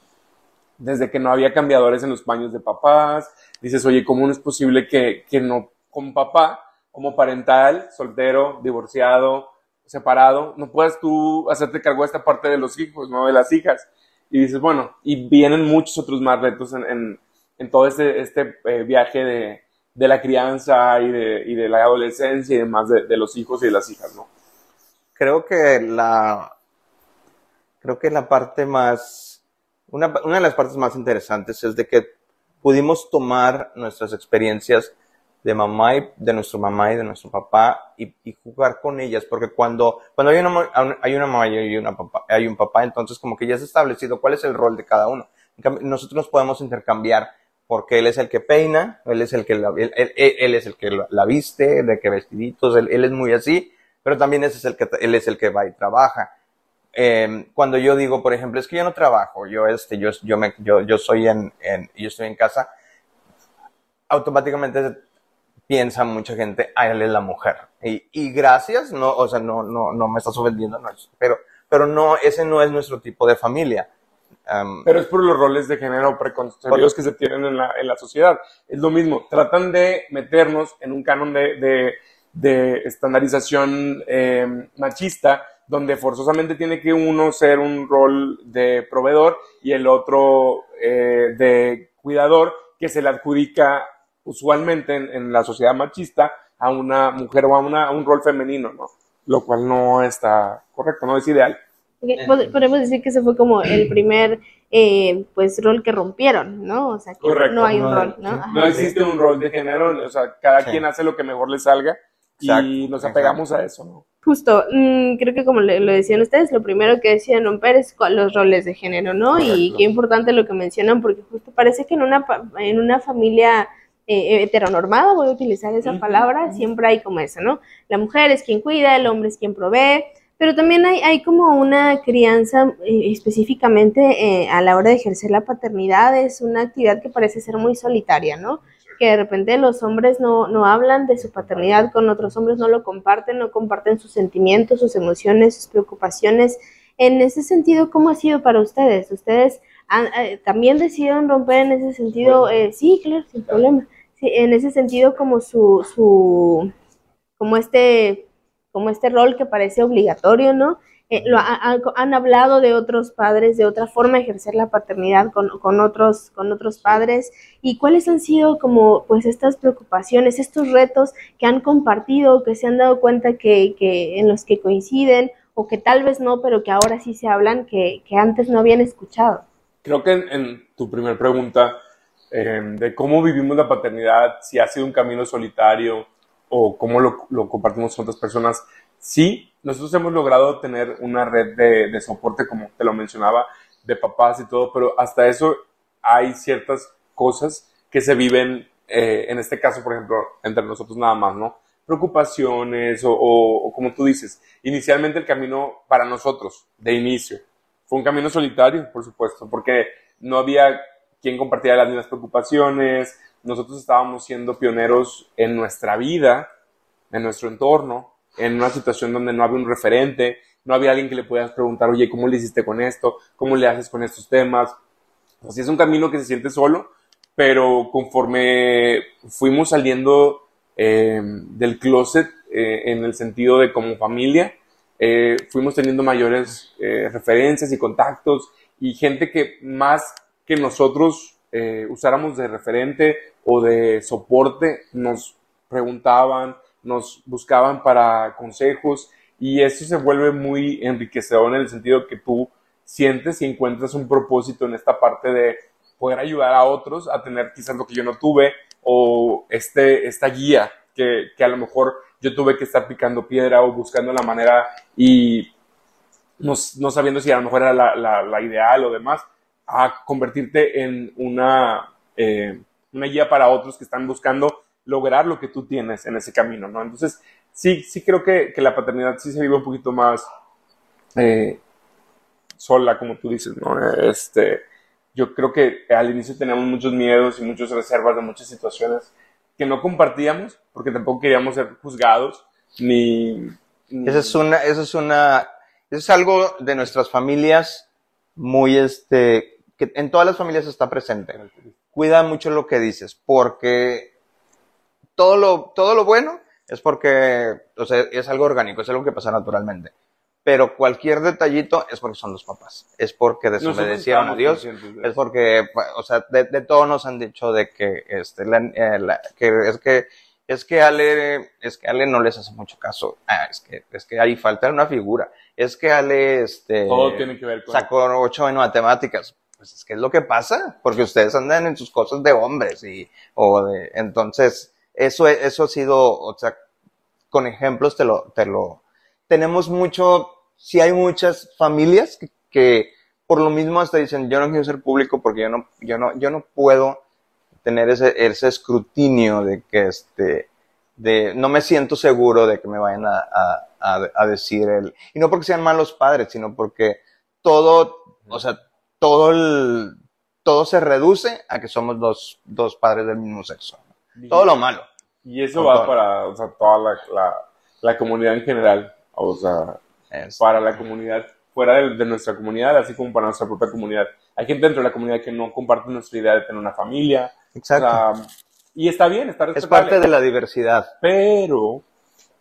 desde que no había cambiadores en los baños de papás, dices, oye, ¿cómo no es posible que, que no, con papá, como parental, soltero, divorciado, separado, no puedas tú hacerte cargo de esta parte de los hijos, no de las hijas? Y dices, bueno, y vienen muchos otros más retos en, en, en todo este, este eh, viaje de, de la crianza y de, y de la adolescencia y demás de, de los hijos y de las hijas, ¿no? Creo que la... Creo que la parte más, una, una de las partes más interesantes es de que pudimos tomar nuestras experiencias de mamá y de nuestro mamá y de nuestro papá y, y jugar con ellas, porque cuando, cuando hay una, hay una mamá y una papá, hay un papá, entonces como que ya es establecido cuál es el rol de cada uno. En cambio, nosotros nos podemos intercambiar, porque él es el que peina, él es el que la, él, él, él es el que la viste, de qué vestiditos, él, él es muy así, pero también ese es el que, él es el que va y trabaja. Eh, cuando yo digo, por ejemplo, es que yo no trabajo, yo este, yo, yo me, yo, yo soy en, en, yo estoy en casa, automáticamente piensa mucha gente, ah, él es la mujer. Y, y gracias, no, o sea, no, no, no me estás ofendiendo, no, pero, pero no, ese no es nuestro tipo de familia. Um, pero es por los roles de género preconcebidos que se tienen en la, en la sociedad. Es lo mismo, tratan de meternos en un canon de, de, de estandarización eh, machista, donde forzosamente tiene que uno ser un rol de proveedor y el otro eh, de cuidador, que se le adjudica usualmente en, en la sociedad machista a una mujer o a, una, a un rol femenino, ¿no? Lo cual no está correcto, no es ideal. Okay. Podemos decir que ese fue como el primer eh, pues rol que rompieron, ¿no? O sea, que correcto, no hay un no, rol, ¿no? Ajá. No existe un rol de género, o sea, cada sí. quien hace lo que mejor le salga. Exacto, y nos apegamos exacto. a eso, ¿no? Justo, mmm, creo que como le, lo decían ustedes, lo primero que deciden romper es los roles de género, ¿no? Correcto. Y qué importante lo que mencionan, porque justo parece que en una, en una familia eh, heteronormada, voy a utilizar esa uh-huh. palabra, siempre hay como eso, ¿no? La mujer es quien cuida, el hombre es quien provee, Pero también hay, hay como una crianza eh, específicamente eh, a la hora de ejercer la paternidad. Es una actividad que parece ser muy solitaria, ¿no? Que de repente los hombres no, no hablan de su paternidad con otros hombres, no lo comparten, no comparten sus sentimientos, sus emociones, sus preocupaciones. En ese sentido, ¿cómo ha sido para ustedes? ¿Ustedes han, eh, también decidieron romper en ese sentido? Eh, sí, claro, sin problema. Sí, en ese sentido, como su, su como este... como este rol que parece obligatorio, ¿no? Eh, lo, ha, han hablado de otros padres, de otra forma de ejercer la paternidad con, con, otros, con otros padres, y cuáles han sido como pues estas preocupaciones, estos retos que han compartido, que se han dado cuenta que, que en los que coinciden, o que tal vez no, pero que ahora sí se hablan, que, que antes no habían escuchado. Creo que en, en tu primera pregunta, eh, de cómo vivimos la paternidad, si ha sido un camino solitario, o cómo lo, lo compartimos con otras personas. Sí, nosotros hemos logrado tener una red de, de soporte, como te lo mencionaba, de papás y todo, pero hasta eso hay ciertas cosas que se viven, eh, en este caso, por ejemplo, entre nosotros nada más, ¿no? Preocupaciones o, o, o como tú dices, inicialmente el camino para nosotros, de inicio, fue un camino solitario, por supuesto, porque no había quien compartiera las mismas preocupaciones. Nosotros estábamos siendo pioneros en nuestra vida, en nuestro entorno, en una situación donde no había un referente, no había alguien que le pudieras preguntar, oye, ¿cómo le hiciste con esto? ¿Cómo le haces con estos temas? Así es un camino que se siente solo, pero conforme fuimos saliendo eh, del closet, eh, en el sentido de como familia, eh, fuimos teniendo mayores eh, referencias y contactos y gente que más que nosotros Eh, usáramos de referente o de soporte, nos preguntaban, nos buscaban para consejos, y eso se vuelve muy enriquecedor en el sentido que tú sientes y encuentras un propósito en esta parte de poder ayudar a otros a tener quizás lo que yo no tuve, o este, esta guía que, que a lo mejor yo tuve que estar picando piedra o buscando la manera y no, no sabiendo si a lo mejor era la, la, la ideal o demás, a convertirte en una, eh, una guía para otros que están buscando lograr lo que tú tienes en ese camino, ¿no? Entonces, sí, sí creo que, que la paternidad sí se vive un poquito más eh, sola, como tú dices, ¿no? Este, yo creo que al inicio teníamos muchos miedos y muchas reservas de muchas situaciones que no compartíamos porque tampoco queríamos ser juzgados ni... ni... Eso es una, eso es una, eso es algo de nuestras familias muy este... que en todas las familias está presente. Cuida mucho lo que dices, porque todo lo, todo lo bueno es porque, o sea, es algo orgánico, es algo que pasa naturalmente. Pero cualquier detallito es porque son los papás, es porque desobedecieron a Dios, es porque, o sea, de, de todo nos han dicho de que, este, la, eh, la, que es que, es que Ale, es que Ale no les hace mucho caso, ah, es que, es que ahí falta una figura, es que Ale, este, todo tiene que ver con sacó ocho en matemáticas. Pues es que es lo que pasa, porque ustedes andan en sus cosas de hombres y, o de, entonces, eso, eso ha sido, o sea, con ejemplos te lo, te lo, tenemos mucho, sí hay muchas familias que, que por lo mismo hasta dicen, yo no quiero ser público porque yo no, yo no, yo no puedo tener ese, ese escrutinio de que este, de, no me siento seguro de que me vayan a, a, a, a decir el, y no porque sean malos padres, sino porque todo, o sea, Todo, el, todo se reduce a que somos dos, dos padres del mismo sexo. Y todo lo malo. Y eso va todo. Para, o sea, toda la, la, la comunidad en general. O sea, es. Para la comunidad, fuera de, de nuestra comunidad, así como para nuestra propia comunidad. Hay gente dentro de la comunidad que no comparte nuestra idea de tener una familia. Exacto. O sea, y está bien, está respetable. Es parte de la diversidad. Pero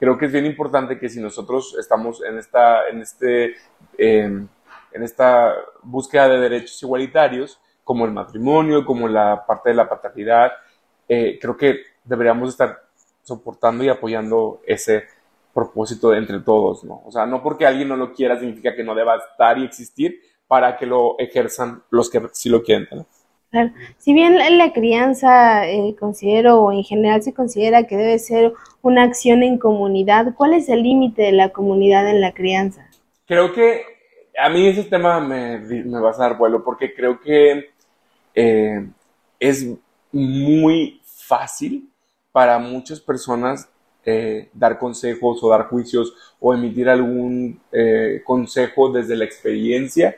creo que es bien importante que si nosotros estamos en, esta, en este... Eh, en esta búsqueda de derechos igualitarios, como el matrimonio, como la parte de la paternidad, eh, creo que deberíamos estar soportando y apoyando ese propósito de entre todos, ¿no? O sea, no porque alguien no lo quiera significa que no deba estar y existir para que lo ejerzan los que sí lo quieren, ¿no? Claro. Si bien la crianza eh, considero, o en general se considera que debe ser una acción en comunidad, ¿cuál es el límite de la comunidad en la crianza? Creo que a mí ese tema me, me va a dar vuelo porque creo que eh, es muy fácil para muchas personas eh, dar consejos o dar juicios o emitir algún eh, consejo desde la experiencia,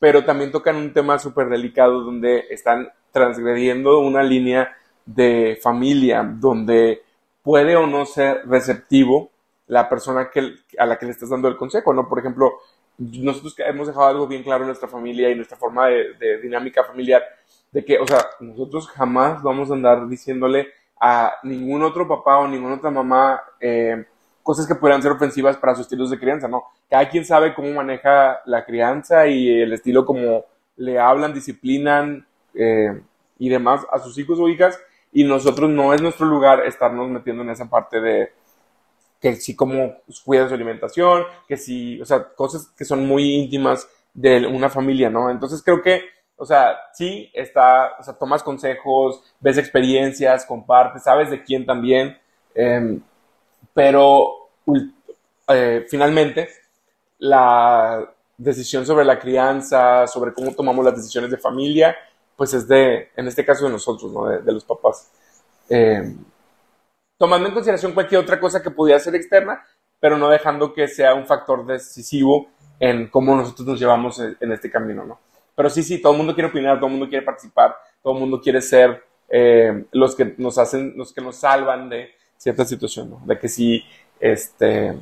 pero también tocan un tema súper delicado donde están transgrediendo una línea de familia, donde puede o no ser receptivo la persona que, a la que le estás dando el consejo, ¿no? Por ejemplo, nosotros hemos dejado algo bien claro en nuestra familia y nuestra forma de, de dinámica familiar, de que, o sea, nosotros jamás vamos a andar diciéndole a ningún otro papá o ninguna otra mamá eh, cosas que puedan ser ofensivas para sus estilos de crianza, ¿no? Cada quien sabe cómo maneja la crianza y el estilo como le hablan, disciplinan eh, y demás a sus hijos o hijas, y nosotros no es nuestro lugar estarnos metiendo en esa parte de que si cómo cuida su alimentación, que si, o sea, cosas que son muy íntimas de una familia, ¿no? Entonces creo que, o sea, sí está, o sea, tomas consejos, ves experiencias, compartes, sabes de quién también, eh, pero eh, finalmente la decisión sobre la crianza, sobre cómo tomamos las decisiones de familia, pues es de, en este caso de nosotros, ¿no? De, de los papás. Eh, tomando en consideración cualquier otra cosa que pudiera ser externa, pero no dejando que sea un factor decisivo en cómo nosotros nos llevamos en, en este camino, ¿no? Pero sí, sí, todo el mundo quiere opinar, todo el mundo quiere participar, todo el mundo quiere ser eh, los que nos hacen, los que nos salvan de cierta situación, ¿no? De que sí, este,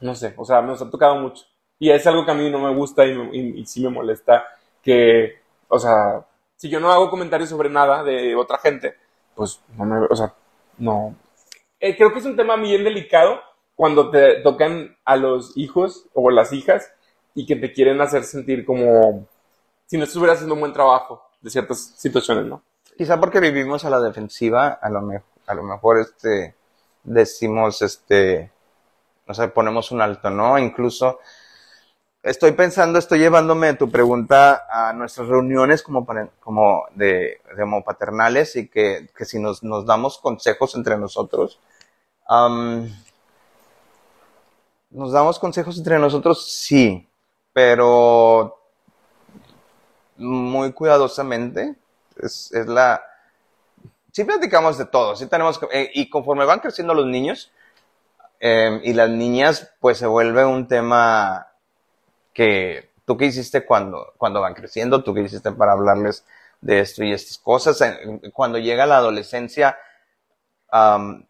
no sé, o sea, nos ha tocado mucho. Y es algo que a mí no me gusta y, me, y, y sí me molesta que, o sea, si yo no hago comentarios sobre nada de otra gente, pues no me, o sea, no. Eh, creo que es un tema bien delicado cuando te tocan a los hijos o las hijas y que te quieren hacer sentir como si no estuvieras haciendo un buen trabajo de ciertas situaciones, ¿no? Quizá porque vivimos a la defensiva, a lo, me a lo mejor este, decimos, este, o sea, ponemos un alto, ¿no? Incluso estoy pensando, estoy llevándome tu pregunta a nuestras reuniones como, como de como paternales y que, que si nos, nos damos consejos entre nosotros, um, nos damos consejos entre nosotros, sí, pero muy cuidadosamente, es, es la... sí platicamos de todo, sí tenemos... Eh, y conforme van creciendo los niños eh, y las niñas, pues se vuelve un tema que tú qué hiciste cuando, cuando van creciendo, tú qué hiciste para hablarles de esto y estas cosas. Cuando llega la adolescencia, um,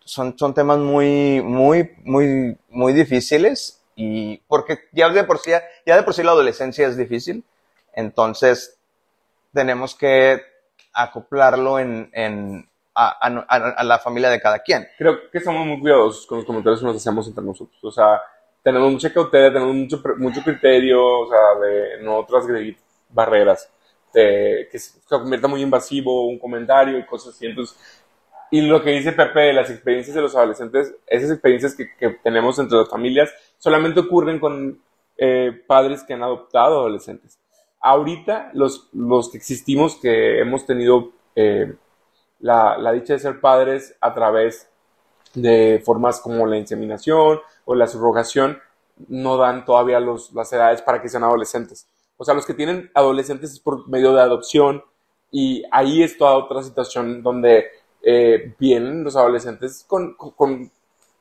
son, son temas muy, muy, muy, muy difíciles y porque ya de por sí, ya de por sí la adolescencia es difícil. Entonces, tenemos que acoplarlo en, en, a, a, a la familia de cada quien. Creo que somos muy cuidadosos con los comentarios que nos hacemos entre nosotros. O sea, tenemos mucha cautela, tenemos mucho, mucho criterio, o sea, de no transgredir barreras, de que se convierta muy invasivo un comentario y cosas así. Entonces, y lo que dice Pepe de las experiencias de los adolescentes, esas experiencias que, que tenemos entre las familias, solamente ocurren con eh, padres que han adoptado adolescentes. Ahorita, los, los que existimos, que hemos tenido eh, la, la dicha de ser padres a través de formas como la inseminación o la subrogación, no dan todavía los, las edades para que sean adolescentes. O sea, los que tienen adolescentes es por medio de adopción, y ahí es toda otra situación donde eh, vienen los adolescentes con, con, con,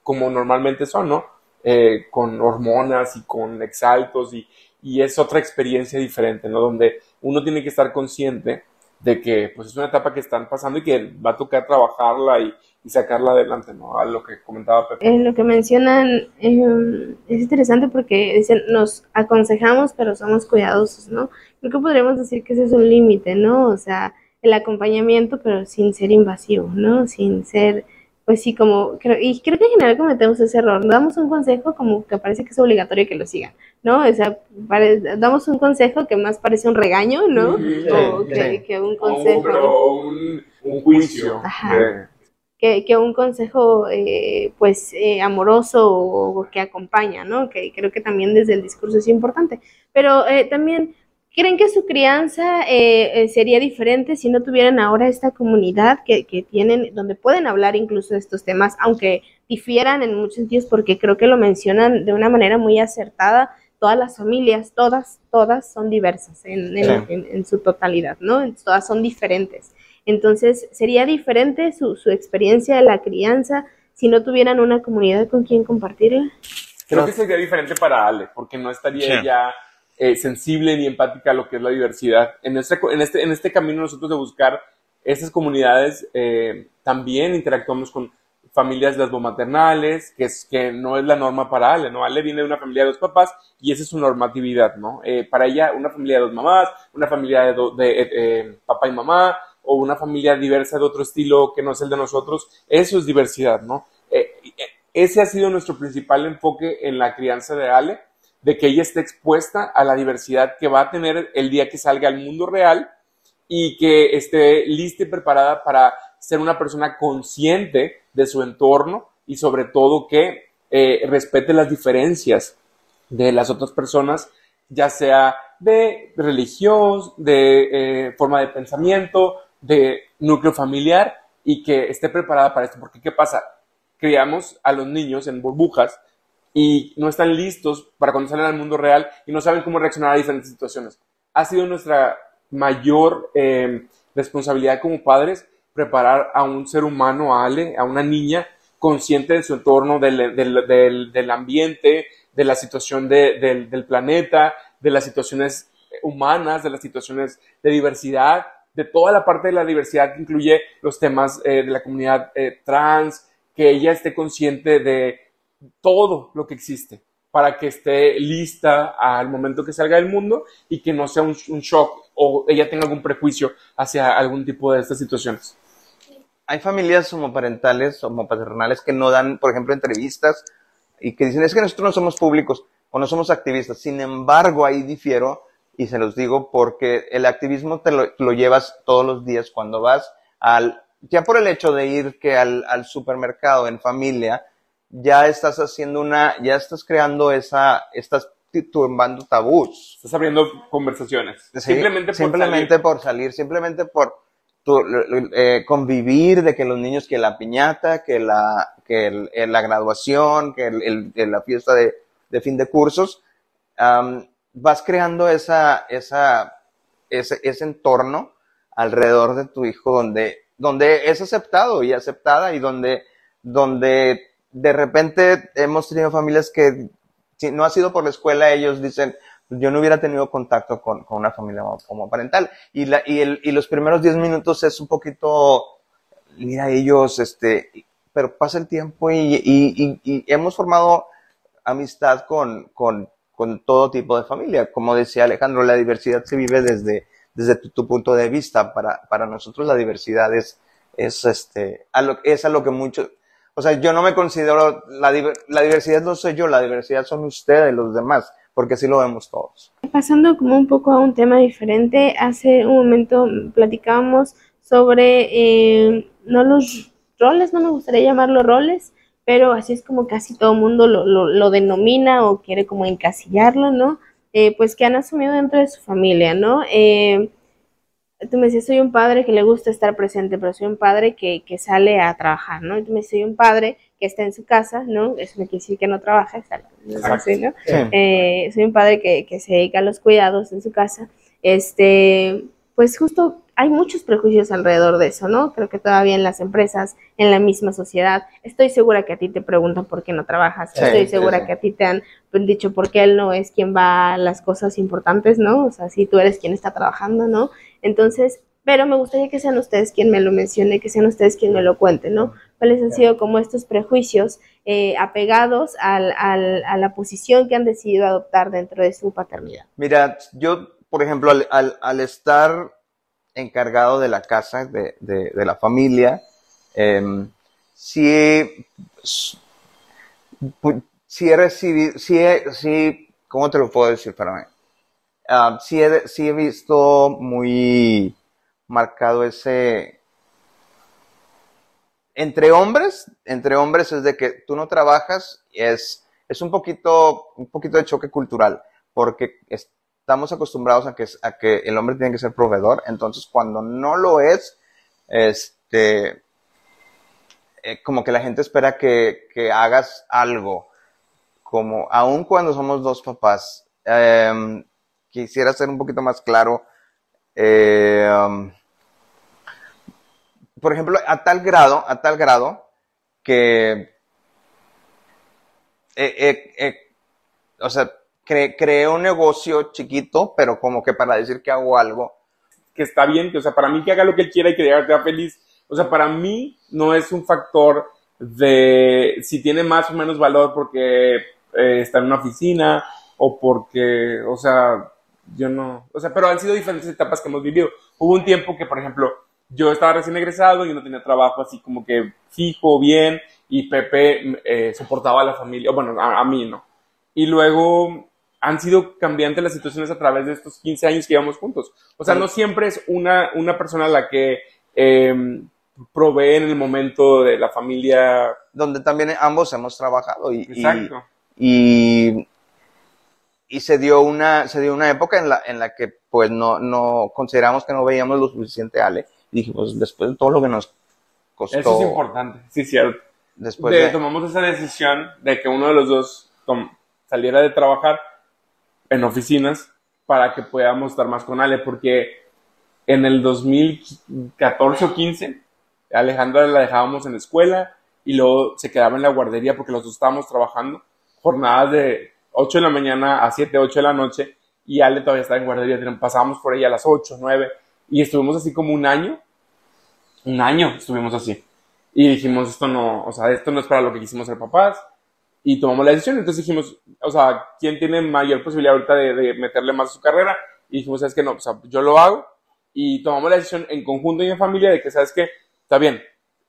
como normalmente son, ¿no? Eh, con hormonas y con exaltos y... y es otra experiencia diferente, ¿no? Donde uno tiene que estar consciente de que pues es una etapa que están pasando y que va a tocar trabajarla y, y sacarla adelante, ¿no? A lo que comentaba Pepe. Eh, lo que mencionan eh, es interesante porque dicen, nos aconsejamos pero somos cuidadosos, ¿no? Creo que podríamos decir que ese es un límite, ¿no? O sea, el acompañamiento pero sin ser invasivo, ¿no? Sin ser, pues sí, como, creo, y creo que en general cometemos ese error, damos un consejo como que parece que es obligatorio que lo sigan, ¿no? O sea, pare, damos un consejo que más parece un regaño, ¿no? Sí, o sí. Que, que un consejo... O un, un juicio. Ajá. Sí. Que, que un consejo, eh, pues, eh, amoroso o, o que acompaña, ¿no? Que creo que también desde el discurso es importante. Pero eh, también... ¿Creen que su crianza eh, eh, sería diferente si no tuvieran ahora esta comunidad que, que tienen, donde pueden hablar incluso de estos temas, aunque difieran en muchos sentidos, porque creo que lo mencionan de una manera muy acertada? Todas las familias, todas, todas son diversas en, en, sí. en, en su totalidad, ¿no? Todas son diferentes. Entonces, ¿sería diferente su, su experiencia de la crianza si no tuvieran una comunidad con quien compartirla. Creo que sería diferente para Ale, porque no estaría ella eh, sensible ni empática a lo que es la diversidad. En este, en este, en este camino nosotros de buscar estas comunidades, eh, también interactuamos con familias lesbomaternales, que, es, que no es la norma para Ale, ¿no? Ale viene de una familia de dos papás y esa es su normatividad, ¿no? Eh, para ella, una familia de dos mamás, una familia de, do, de eh, eh, papá y mamá, o una familia diversa de otro estilo que no es el de nosotros, eso es diversidad, ¿no? Eh, ese ha sido nuestro principal enfoque en la crianza de Ale, de que ella esté expuesta a la diversidad que va a tener el día que salga al mundo real y que esté lista y preparada para ser una persona consciente de su entorno y sobre todo que eh, respete las diferencias de las otras personas, ya sea de religión, de eh, forma de pensamiento, de núcleo familiar, y que esté preparada para esto. Porque ¿qué pasa? Criamos a los niños en burbujas y no están listos para cuando salen al mundo real y no saben cómo reaccionar a diferentes situaciones. Ha sido nuestra mayor eh, responsabilidad como padres preparar a un ser humano, a Ale, a una niña, consciente de su entorno, del, del, del, del ambiente, de la situación de, del, del planeta, de las situaciones humanas, de las situaciones de diversidad, de toda la parte de la diversidad que incluye los temas eh, de la comunidad eh, trans, que ella esté consciente de todo lo que existe para que esté lista al momento que salga del mundo y que no sea un, un shock o ella tenga algún prejuicio hacia algún tipo de estas situaciones. Hay familias homoparentales, homopaternales que no dan, por ejemplo, entrevistas y que dicen, es que nosotros no somos públicos o no somos activistas. Sin embargo, ahí difiero y se los digo porque el activismo te lo, te lo llevas todos los días cuando vas al... Ya por el hecho de ir que al, al supermercado en familia, ya estás haciendo una, ya estás creando esa, estás tumbando tabús. Estás abriendo conversaciones. Sí, simplemente, simplemente por salir. por salir, simplemente por tu, eh, convivir de que los niños, que la piñata, que la, que el, la graduación, que el, el, la fiesta de, de fin de cursos, um, vas creando esa, esa, ese, ese entorno alrededor de tu hijo donde donde es aceptado y aceptada y donde, donde de repente hemos tenido familias que, si no ha sido por la escuela, ellos dicen, yo no hubiera tenido contacto con, con una familia homoparental. Y, la, y, el, y los primeros diez minutos es un poquito, mira ellos, este, pero pasa el tiempo y, y, y, y hemos formado amistad con, con, con todo tipo de familia. Como decía Alejandro, la diversidad se vive desde... desde tu, tu punto de vista. Para, para nosotros la diversidad es, es, este, a lo, es a lo que muchos... O sea, yo no me considero... La, la diversidad no soy yo, la diversidad son ustedes, los demás, porque así lo vemos todos. Pasando como un poco a un tema diferente, hace un momento platicábamos sobre, eh, no los roles, no me gustaría llamarlo roles, pero así es como casi todo el mundo lo, lo, lo denomina o quiere como encasillarlo, ¿no? Eh, pues que han asumido dentro de su familia, ¿no? Eh, tú me decías, soy un padre que le gusta estar presente, pero soy un padre que, que sale a trabajar, ¿no? Y tú me decías, soy un padre que está en su casa, ¿no? Eso no quiere decir que no trabaja, es así, ¿no? Sí. Eh, soy un padre que, que se dedica a los cuidados en su casa. Este, pues justo hay muchos prejuicios alrededor de eso, ¿no? Creo que todavía en las empresas, en la misma sociedad, estoy segura que a ti te preguntan por qué no trabajas, sí, estoy segura sí. que a ti te han dicho por qué él no es quien va a las cosas importantes, ¿no? O sea, si tú eres quien está trabajando, ¿no? Entonces, pero me gustaría que sean ustedes quien me lo mencione, que sean ustedes quien me lo cuente, ¿no? ¿Cuáles han sido como estos prejuicios eh, apegados al, al, a la posición que han decidido adoptar dentro de su paternidad? Mira, yo, por ejemplo, al, al, al estar... encargado de la casa, de, de, de la familia, eh, si, si he recibido, si, he, si ¿cómo te lo puedo decir para mí? Uh, si, he, si he visto muy marcado ese, entre hombres, entre hombres es de que tú no trabajas, es, es un poquito, un poquito de choque cultural, porque es, estamos acostumbrados a que, a que el hombre tiene que ser proveedor, entonces cuando no lo es, este, eh, como que la gente espera que, que hagas algo, como aun cuando somos dos papás. Eh, quisiera ser un poquito más claro, eh, um, por ejemplo, a tal grado, a tal grado, que eh, eh, eh, o sea, cre, creé un negocio chiquito, pero como que para decir que hago algo. Que está bien, que, o sea, para mí que haga lo que él quiera y que de sea feliz. O sea, para mí no es un factor de si tiene más o menos valor porque eh, está en una oficina o porque, o sea, yo no... O sea, pero han sido diferentes etapas que hemos vivido. Hubo un tiempo que, por ejemplo, yo estaba recién egresado y no tenía trabajo así como que fijo, bien, y Pepe eh, soportaba a la familia, bueno, a, a mí, ¿no? Y luego han sido cambiantes las situaciones a través de estos quince años que llevamos juntos. O sea, no siempre es una, una persona a la que eh, provee en el momento de la familia. Donde también ambos hemos trabajado. Y, exacto. Y... y... Y se dio una, se dio una época en la, en la que pues no, no consideramos que no veíamos lo suficiente a Ale. Y dijimos, después de todo lo que nos costó. Eso es importante, sí, cierto. Después de, de... Tomamos esa decisión de que uno de los dos saliera de trabajar en oficinas para que podamos estar más con Ale. Porque en el dos mil catorce o quince, Alejandra la dejábamos en la escuela y luego se quedaba en la guardería porque los dos estábamos trabajando jornadas de ocho de la mañana a siete, ocho de la noche, y Ale todavía estaba en guardería. Pasábamos por ella a las ocho, nueve, y estuvimos así como un año, un año estuvimos así, y dijimos, esto no, o sea, esto no es para lo que quisimos ser papás, y tomamos la decisión. Entonces dijimos, o sea, ¿quién tiene mayor posibilidad ahorita de, de meterle más a su carrera? Y dijimos, ¿sabes qué? No, o sea, yo lo hago, y tomamos la decisión en conjunto y en familia de que, ¿sabes qué? Está bien,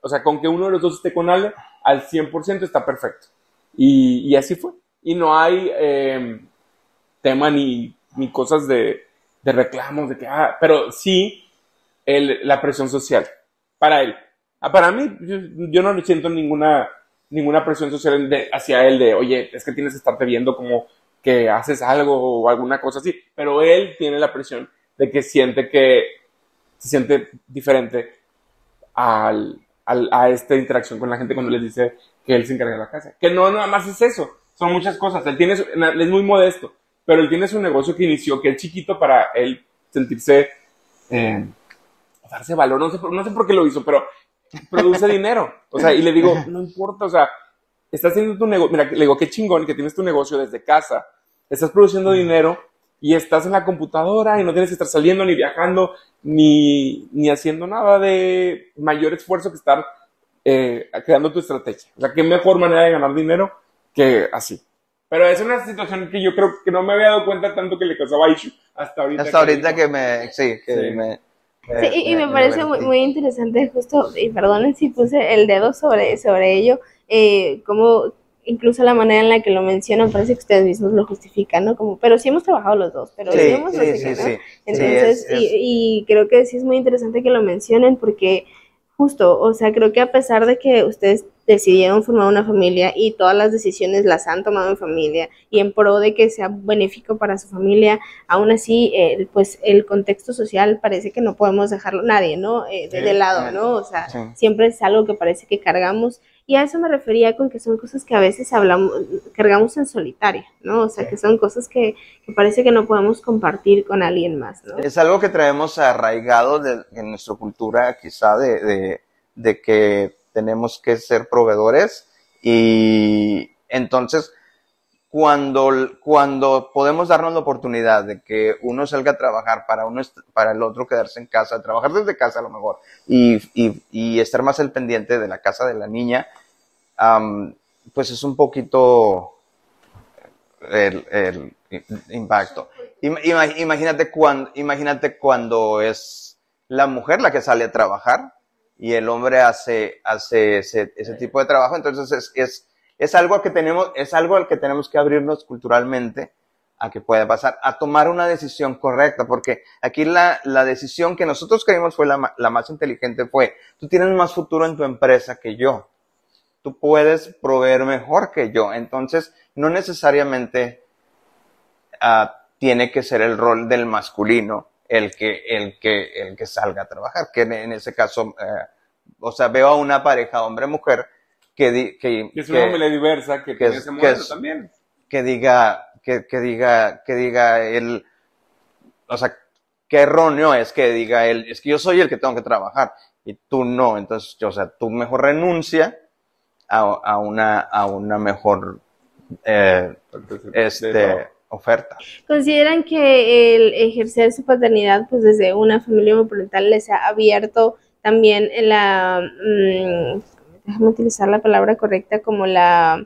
o sea, con que uno de los dos esté con Ale, al cien por ciento está perfecto, y, y así fue. Y no hay eh, tema ni, ni cosas de, de reclamos, de que, ah, pero sí el, la presión social para él. Ah, para mí, yo, yo no siento ninguna, ninguna presión social de, hacia él de, oye, es que tienes que estarte viendo como que haces algo o alguna cosa así. Pero él tiene la presión de que siente que se siente diferente al, al, a esta interacción con la gente cuando les dice que él se encarga de la casa. Que no, nada más es eso. Son muchas cosas. Él tiene, es muy modesto, pero él tiene su negocio que inició, que es chiquito para él sentirse, eh, darse valor. No sé, no sé por qué lo hizo, pero produce dinero. O sea, y le digo, no importa, o sea, estás haciendo tu negocio. Mira, le digo, qué chingón que tienes tu negocio desde casa. Estás produciendo dinero y estás en la computadora y no tienes que estar saliendo, ni viajando, ni, ni haciendo nada de mayor esfuerzo que estar eh, creando tu estrategia. O sea, qué mejor manera de ganar dinero que así. Pero es una situación que yo creo que no me había dado cuenta tanto que le causaba issue hasta ahorita. Hasta que ahorita me... que me... Sí, que sí. me... me sí, y me, me parece me muy, muy interesante justo, y perdonen si puse el dedo sobre, sobre ello, eh, como incluso la manera en la que lo mencionan, parece que ustedes mismos lo justifican, ¿no? Como, pero sí hemos trabajado los dos, pero sí, sí hemos sí, sí, sí. Entonces, sí, es, y, es. y creo que sí es muy interesante que lo mencionen porque justo, o sea, creo que a pesar de que ustedes decidieron formar una familia y todas las decisiones las han tomado en familia y en pro de que sea benéfico para su familia, aún así, eh, pues el contexto social parece que no podemos dejarlo nadie, ¿no? Eh, de, de lado, ¿no? O sea, sí. Siempre es algo que parece que cargamos y a eso me refería con que son cosas que a veces hablamos, cargamos en solitario, ¿no? O sea, sí. Que son cosas que, que parece que no podemos compartir con alguien más, ¿no? Es algo que traemos arraigado de, en nuestra cultura quizá de, de, de que tenemos que ser proveedores y entonces cuando, cuando podemos darnos la oportunidad de que uno salga a trabajar para uno para el otro quedarse en casa, trabajar desde casa a lo mejor y, y, y estar más al pendiente de la casa de la niña, um, pues es un poquito el, el impacto. Imagínate cuando, imagínate cuando es la mujer la que sale a trabajar y el hombre hace, hace ese, ese tipo de trabajo, entonces es, es, es, algo que tenemos, es algo al que tenemos que abrirnos culturalmente a que pueda pasar, a tomar una decisión correcta, porque aquí la, la decisión que nosotros creímos fue la, la más inteligente fue, tú tienes más futuro en tu empresa que yo, tú puedes proveer mejor que yo, entonces no necesariamente uh, tiene que ser el rol del masculino, el que, el que, el que salga a trabajar, que en ese caso, eh, o sea, veo a una pareja hombre-mujer que, di, que, que es una familia diversa, que, que tiene es, ese modelo que es, también. Que diga, que, que diga, que diga él, o sea, qué erróneo es que diga él, es que yo soy el que tengo que trabajar y tú no, entonces, o sea, tú mejor renuncia a, a, una, a una mejor eh, este, oferta. ¿Consideran que el ejercer su paternidad pues desde una familia homoparental les ha abierto también la, mmm, déjame utilizar la palabra correcta, como la,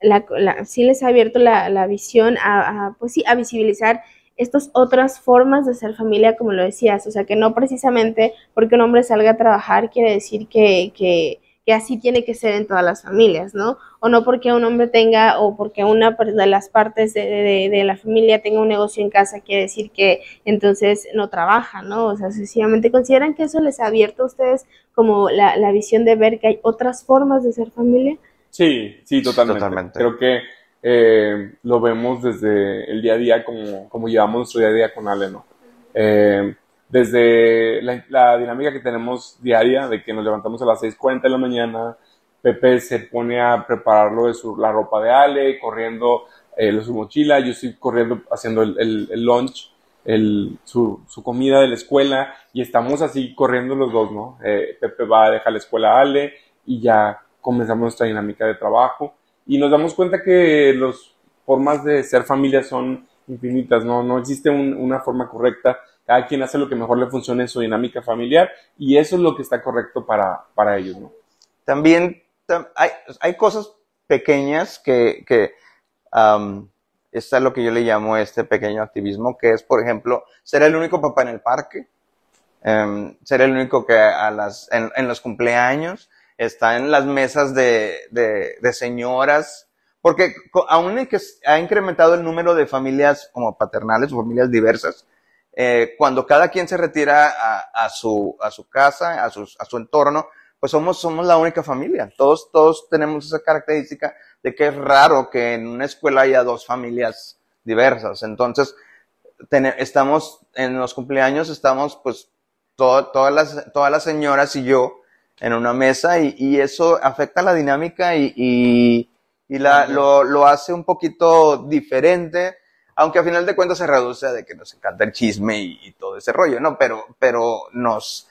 la, la sí les ha abierto la, la visión a, a, pues sí, a visibilizar estas otras formas de ser familia, como lo decías? O sea, que no precisamente porque un hombre salga a trabajar quiere decir que, que, que así tiene que ser en todas las familias, ¿no? O no porque un hombre tenga, o porque una de las partes de, de, de la familia tenga un negocio en casa, quiere decir que entonces no trabaja, ¿no? O sea, sencillamente, ¿consideran que eso les ha abierto a ustedes como la, la visión de ver que hay otras formas de ser familia? Sí, sí, totalmente. totalmente. Creo que Eh, lo vemos desde el día a día, como, como llevamos nuestro día a día con Ale, ¿no? Eh, desde la, la dinámica que tenemos diaria, de que nos levantamos a las seis cuarenta de la mañana, Pepe se pone a preparar lo de su, la ropa de Ale, corriendo eh, su mochila, yo estoy corriendo haciendo el, el, el lunch, el, su, su comida de la escuela, y estamos así corriendo los dos, ¿no? Eh, Pepe va a dejar la escuela a Ale y ya comenzamos nuestra dinámica de trabajo. Y nos damos cuenta que las formas de ser familia son infinitas, no, no existe un, una forma correcta. Cada quien hace lo que mejor le funcione en su dinámica familiar y eso es lo que está correcto para, para ellos, ¿no? También tam, hay, hay cosas pequeñas que, que um, está lo que yo le llamo este pequeño activismo, que es, por ejemplo, ser el único papá en el parque, um, ser el único que a las, en, en los cumpleaños está en las mesas de, de, de señoras, porque aún que ha incrementado el número de familias como paternales o familias diversas, eh, cuando cada quien se retira a, a, su, a su casa, a, sus, a su entorno, pues somos, somos la única familia. Todos, todos tenemos esa característica de que es raro que en una escuela haya dos familias diversas. Entonces, ten, estamos en los cumpleaños, estamos pues todo, todas, las, todas las señoras y yo en una mesa y, y eso afecta la dinámica y, y, y la, lo, lo hace un poquito diferente, aunque a final de cuentas se reduce a de que nos encanta el chisme y, y todo ese rollo, ¿no? Pero, pero nos,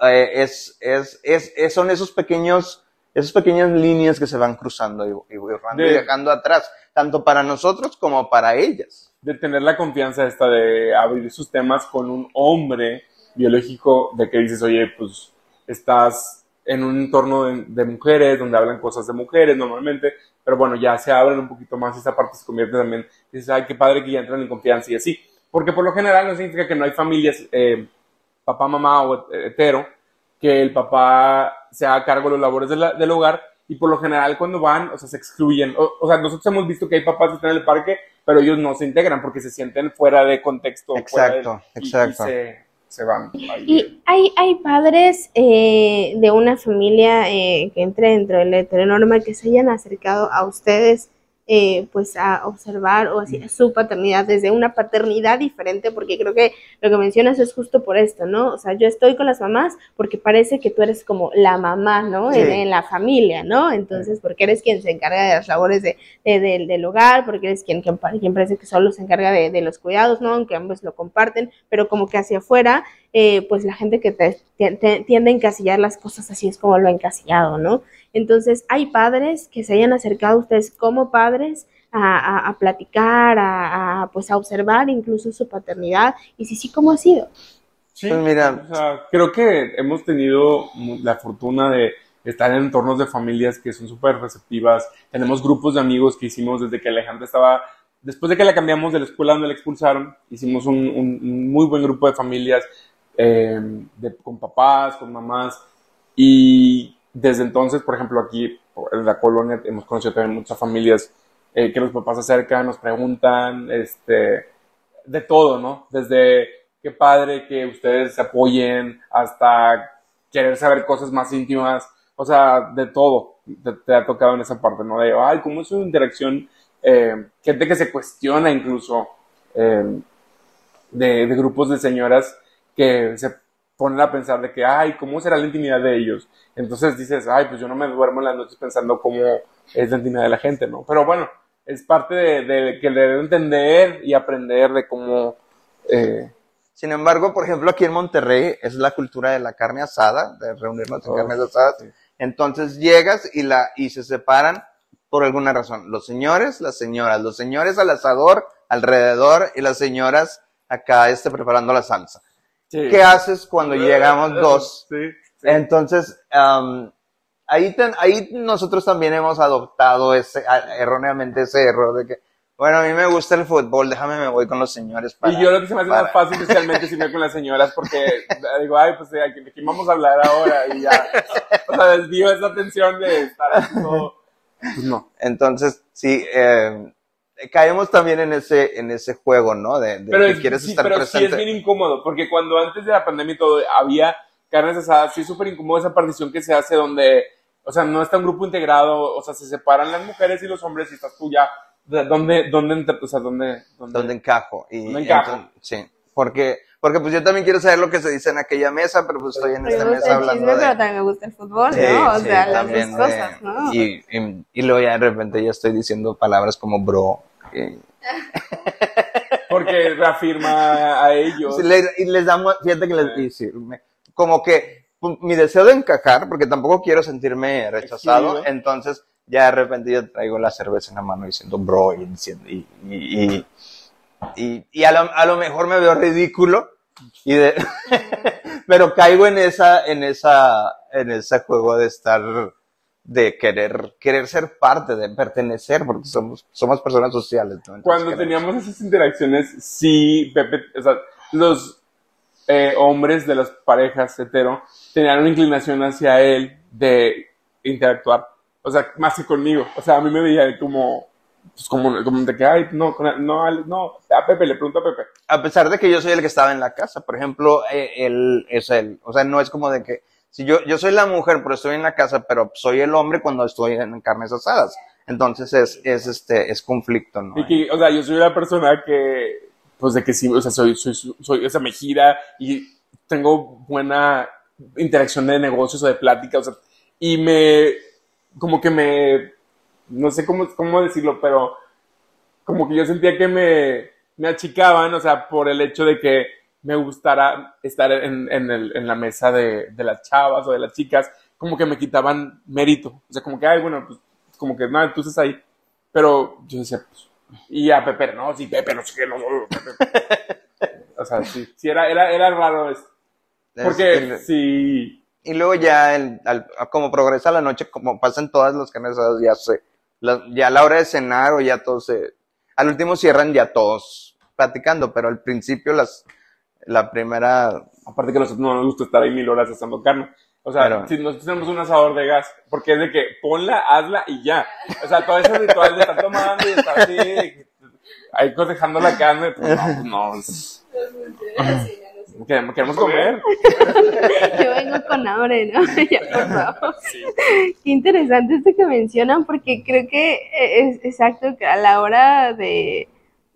eh, es, es, es, es, son esos pequeños, esas pequeñas líneas que se van cruzando y, y, y, de, y dejando atrás, tanto para nosotros como para ellas. De tener la confianza esta de abrir sus temas con un hombre biológico, de que dices, oye, pues estás en un entorno de, de mujeres, donde hablan cosas de mujeres normalmente, pero bueno, ya se abren un poquito más, esa parte se convierte también, dices, ay, qué padre que ya entran en confianza y así, porque por lo general no significa que no hay familias, eh, papá, mamá o hetero, que el papá se haga cargo de las labores de la, del hogar, y por lo general cuando van, o sea, se excluyen, o, o sea, nosotros hemos visto que hay papás que están en el parque, pero ellos no se integran porque se sienten fuera de contexto. Exacto, fuera de, exacto. Y, y se, se van. ¿Y hay, hay padres eh, de una familia eh, que entre dentro de la heteronorma que se hayan acercado a ustedes eh, pues a observar o así, su paternidad desde una paternidad diferente? Porque creo que lo que mencionas es justo por esto, ¿no? O sea, yo estoy con las mamás porque parece que tú eres como la mamá, ¿no? Sí. En, en la familia, ¿no? Entonces, porque eres quien se encarga de las labores de, de, de, del hogar, porque eres quien, quien, quien parece que solo se encarga de, de los cuidados, ¿no? Aunque ambos lo comparten, pero como que hacia afuera, eh, pues la gente que te, te, te, tiende a encasillar las cosas así es como lo ha encasillado, ¿no? Entonces, hay padres que se hayan acercado a ustedes como padres a, a, a platicar, a, a, pues a observar incluso su paternidad, y si sí, ¿cómo ha sido? Sí, pues mira, o sea, creo que hemos tenido la fortuna de estar en entornos de familias que son súper receptivas. Tenemos grupos de amigos que hicimos desde que Alejandra estaba, después de que la cambiamos de la escuela donde la expulsaron, hicimos un, un muy buen grupo de familias eh, de, con papás, con mamás, y desde entonces, por ejemplo, aquí en la colonia hemos conocido también muchas familias eh, que los papás se acercan, nos preguntan, este, de todo, ¿no? Desde qué padre que ustedes se apoyen hasta querer saber cosas más íntimas, o sea, de todo te, te ha tocado en esa parte, ¿no? De, ay, cómo es su interacción, eh, gente que se cuestiona incluso, eh, de, de grupos de señoras que se ponen a pensar de que, ay, ¿cómo será la intimidad de ellos? Entonces dices, ay, pues yo no me duermo en las noches pensando cómo es la intimidad de la gente, ¿no? Pero bueno, es parte de, de que debe entender y aprender de cómo... Eh. Sin embargo, por ejemplo, aquí en Monterrey es la cultura de la carne asada, de reunirnos en oh, carnes asadas, sí. Entonces llegas y, la, y se separan por alguna razón. Los señores, las señoras. Los señores al asador, alrededor, y las señoras acá este, preparando la salsa. Sí. ¿Qué haces cuando llegamos dos? Sí, sí. Entonces, um, ahí, ten, ahí nosotros también hemos adoptado ese, erróneamente ese error de que, bueno, a mí me gusta el fútbol, déjame me voy con los señores para... Y yo lo que se me hace para... más fácil especialmente es irme con las señoras porque digo, ay, pues de quién vamos a hablar ahora y ya, o sea, desvío esa atención de estar así todo... Pues no. Entonces, sí, eh... caemos también en ese, en ese juego, ¿no? De, de pero que es, quieres sí, estar pero presente. Pero sí es bien incómodo, porque cuando antes de la pandemia y todo, había carnes asadas, sí es súper incómodo esa partición que se hace donde, o sea, no está un grupo integrado, o sea, se separan las mujeres y los hombres y estás tú ya, ¿dónde, dónde, o sea, dónde, dónde, ¿Dónde encajo? Y, ¿Dónde encajo? Entonces, sí, porque, porque pues yo también quiero saber lo que se dice en aquella mesa, pero pues estoy en me esta gusta mesa el hablando chisme, de... Pero también me gusta el fútbol, sí, ¿no? O sí, sea, las dos cosas, de... ¿no? Y, y, y luego ya de repente ya estoy diciendo palabras como bro, porque reafirma a ellos y les, les damos, fíjate que les dice como que mi deseo de encajar, porque tampoco quiero sentirme rechazado, sí, entonces ya de repente yo traigo la cerveza en la mano diciendo bro y, y, y, y, y a, lo, a lo mejor me veo ridículo y de, pero caigo en esa en esa en ese juego de estar de querer, querer ser parte, de pertenecer, porque somos, somos personas sociales, ¿no? Entonces, cuando queremos. Teníamos esas interacciones, sí, Pepe, o sea, los eh, hombres de las parejas hetero tenían una inclinación hacia él de interactuar, o sea, más que conmigo, o sea, a mí me veía como, pues como, como de que, ay, no, no, no, a Pepe, le pregunto a Pepe. A pesar de que yo soy el que estaba en la casa, por ejemplo, él es él, o sea, no es como de que, si yo, yo soy la mujer, pero estoy en la casa, pero soy el hombre cuando estoy en carnes asadas. Entonces es, es, este, es conflicto, ¿no? Y que, o sea, yo soy una persona que, pues de que sí, o sea, soy, soy, soy, o sea, me gira y tengo buena interacción de negocios o de plática, o sea, y me, como que me, no sé cómo, cómo decirlo, pero como que yo sentía que me, me achicaban, o sea, por el hecho de que me gustara estar en, en, el, en la mesa de, de las chavas o de las chicas, como que me quitaban mérito. O sea, como que, ay, bueno, pues, como que, nada, tú estás ahí. Pero yo decía, pues, y a Pepe, no, sí, Pepe, no sé qué, no, Pepe. O sea, sí, sí, era, era, era raro eso. Porque, es el, sí. Y luego ya, el, al, como progresa la noche, como pasan todas las carnesadas, ya se, la, ya a la hora de cenar o ya todos se, al último cierran ya todos platicando, pero al principio las... La primera... Aparte que nosotros no nos gusta estar ahí mil horas asando carne. O sea, pero... si nosotros tenemos un asador de gas, porque es de que ponla, hazla y ya. O sea, todo ese ritual de estar tomando y estar así, ahí dejando la carne, pues no, pues no. no queremos, queremos comer. Yo vengo con hambre, ¿no? Ya, por favor. Sí. Qué interesante esto que mencionan, porque creo que es exacto que a la hora de...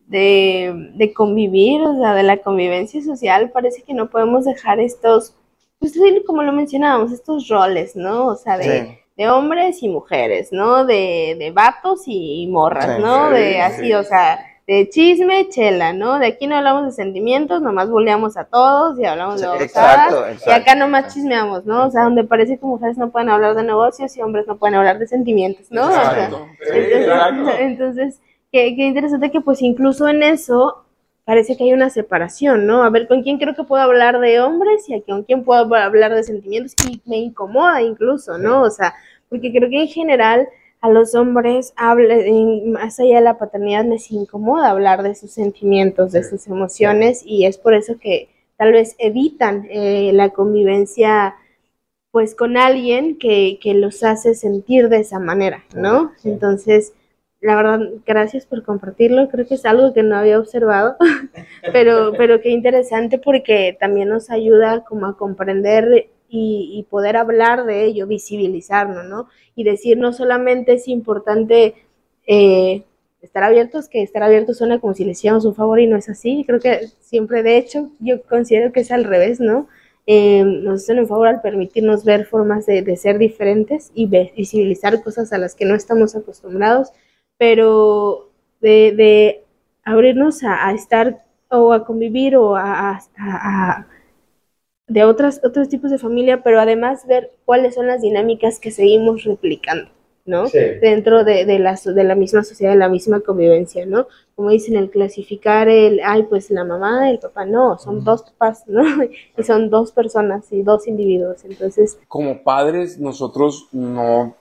De, de convivir, o sea, de la convivencia social, parece que no podemos dejar estos, pues como lo mencionábamos, estos roles, ¿no? O sea, de, sí. de hombres y mujeres, ¿no? De, de vatos y morras, sí, ¿no? Sí, de así, sí. O sea, de chisme, chela, ¿no? De aquí no hablamos de sentimientos, nomás buleamos a todos y hablamos de babosadas, y acá nomás chismeamos, ¿no? O sea, donde parece que mujeres no pueden hablar de negocios y hombres no pueden hablar de sentimientos, ¿no? Exacto. O sea, sí, entonces, exacto. entonces Qué, qué interesante que pues incluso en eso parece que hay una separación, ¿no? A ver, ¿con quién creo que puedo hablar de hombres y con quién puedo hablar de sentimientos? Y me incomoda incluso, ¿no? O sea, porque creo que en general a los hombres, hable, más allá de la paternidad, les incomoda hablar de sus sentimientos, de sus emociones, y es por eso que tal vez evitan eh, la convivencia pues con alguien que, que los hace sentir de esa manera, ¿no? Entonces... La verdad, gracias por compartirlo, creo que es algo que no había observado, pero, pero qué interesante porque también nos ayuda como a comprender y, y poder hablar de ello, visibilizarnos, ¿no? Y decir, no solamente es importante eh, estar abiertos, que estar abiertos suena como si les hiciéramos un favor y no es así, creo que siempre, de hecho, yo considero que es al revés, ¿no? Eh, nos hacen un favor al permitirnos ver formas de, de ser diferentes y visibilizar cosas a las que no estamos acostumbrados, pero de, de abrirnos a, a estar o a convivir o a, a, a de otras, otros tipos de familia, pero además ver cuáles son las dinámicas que seguimos replicando, ¿no? Sí. Dentro de, de, la, de la misma sociedad, de la misma convivencia, ¿no? Como dicen, el clasificar el, ay, pues la mamá, el papá, no, son uh-huh. dos papás, ¿no? Y son dos personas y dos individuos, entonces... Como padres, nosotros no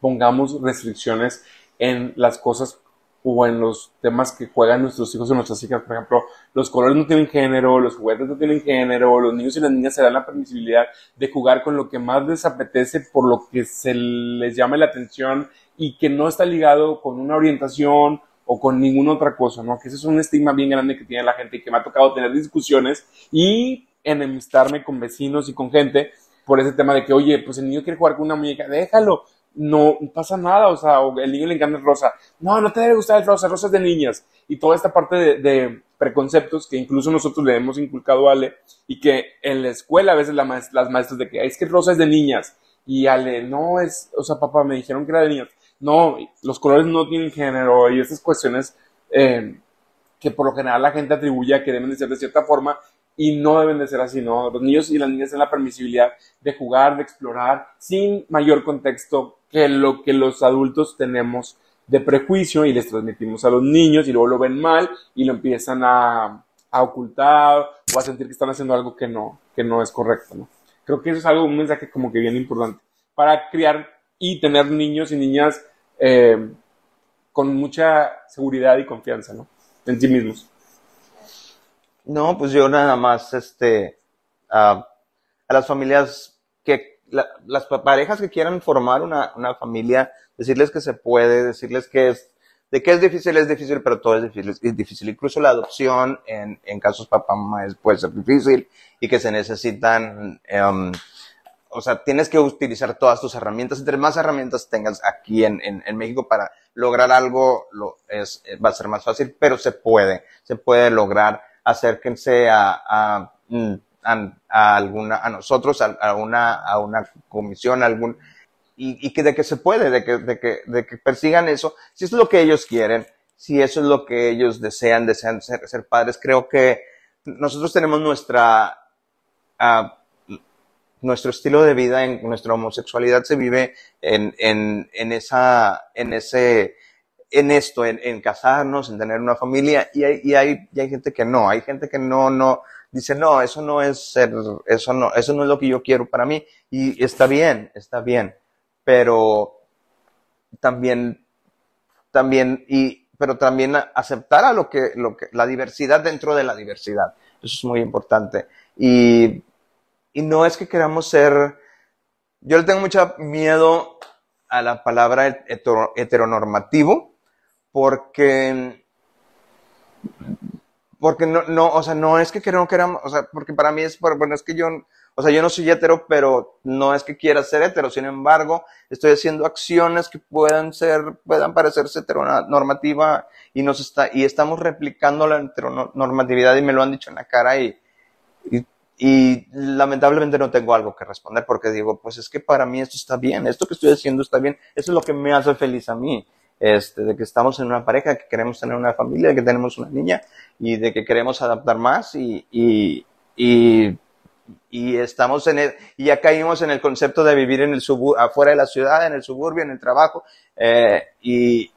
pongamos restricciones en las cosas o en los temas que juegan nuestros hijos o nuestras hijas. Por ejemplo, los colores no tienen género, los juguetes no tienen género, los niños y las niñas se dan la permisibilidad de jugar con lo que más les apetece, por lo que se les llame la atención y que no está ligado con una orientación o con ninguna otra cosa, ¿no? Que ese es un estigma bien grande que tiene la gente y que me ha tocado tener discusiones y enemistarme con vecinos y con gente por ese tema de que, oye, pues el niño quiere jugar con una muñeca, déjalo. No pasa nada, o sea, el niño le encanta el rosa. No, no te debe gustar el rosa, rosa es de niñas. Y toda esta parte de, de preconceptos que incluso nosotros le hemos inculcado a Ale y que en la escuela a veces la maest- las maestras de que es que el rosa es de niñas. Y Ale, no es, o sea, papá, me dijeron que era de niñas. No, los colores no tienen género y estas cuestiones eh, que por lo general la gente atribuye a que deben de ser de cierta forma y no deben de ser así, ¿no? Los niños y las niñas tienen la permisibilidad de jugar, de explorar, sin mayor contexto que lo que los adultos tenemos de prejuicio y les transmitimos a los niños y luego lo ven mal y lo empiezan a, a ocultar o a sentir que están haciendo algo que no, que no es correcto, ¿no? Creo que eso es algo, un mensaje como que bien importante para criar y tener niños y niñas eh, con mucha seguridad y confianza, ¿no? En sí mismos. No, pues yo nada más, este, a, a las familias que, la, las parejas que quieran formar una, una familia, decirles que se puede, decirles que es, de que es difícil, es difícil, pero todo es difícil, es difícil. Incluso la adopción en, en casos papá, mamá es, puede ser difícil y que se necesitan, um, o sea, tienes que utilizar todas tus herramientas. Entre más herramientas tengas aquí en, en, en México para lograr algo, lo, es, va a ser más fácil, pero se puede, se puede lograr. Acérquense a, a, a, a alguna, a nosotros, a, a una, a una comisión, a algún, y, y que de que se puede, de que, de que, de que persigan eso, si eso es lo que ellos quieren, si eso es lo que ellos desean, desean ser, ser padres. Creo que nosotros tenemos nuestra, uh, nuestro estilo de vida, en nuestra homosexualidad se vive en, en, en esa, en ese, en esto, en, en casarnos, en tener una familia, y hay, y hay, y hay gente que no, hay gente que no, no, dice, no, eso no es ser, eso no, eso no es lo que yo quiero para mí, y está bien, está bien, pero también, también, y, pero también aceptar a lo que, lo que, la diversidad dentro de la diversidad, eso es muy importante, y, y no es que queramos ser, yo le tengo mucho miedo a la palabra hetero, heteronormativo, Porque, porque no, no, o sea, no es que no queramos, o sea, porque para mí es, bueno, es que yo, o sea, yo no soy hetero, pero no es que quiera ser hetero, sin embargo, estoy haciendo acciones que puedan ser, puedan parecerse heteronormativa y nos está, y estamos replicando la heteronormatividad y me lo han dicho en la cara y, y, y lamentablemente no tengo algo que responder porque digo, pues es que para mí esto está bien, esto que estoy haciendo está bien, eso es lo que me hace feliz a mí. Este, de que estamos en una pareja, que queremos tener una familia, de que tenemos una niña y de que queremos adaptar más y, y, y, y estamos en el, y ya caímos en el concepto de vivir en el subur, afuera de la ciudad, en el suburbio, en el trabajo, eh, y,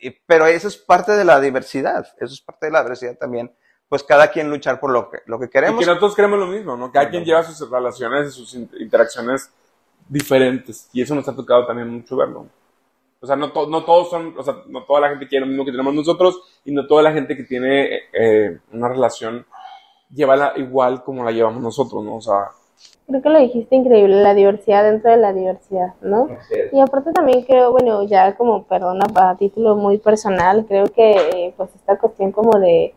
y, pero eso es parte de la diversidad, eso es parte de la diversidad también, pues cada quien luchar por lo que, lo que queremos. Y que nosotros queremos lo mismo, ¿no? Cada quien lleva sus relaciones y sus interacciones diferentes y eso nos ha tocado también mucho verlo. O sea, no, to- no todos son, o sea, no toda la gente quiere lo mismo que tenemos nosotros y no toda la gente que tiene eh, una relación lleva la, igual como la llevamos nosotros, ¿no? O sea... Creo que lo dijiste increíble, la diversidad dentro de la diversidad, ¿no? Y aparte también creo, bueno, ya como, perdona, para título muy personal, creo que eh, pues esta cuestión como de...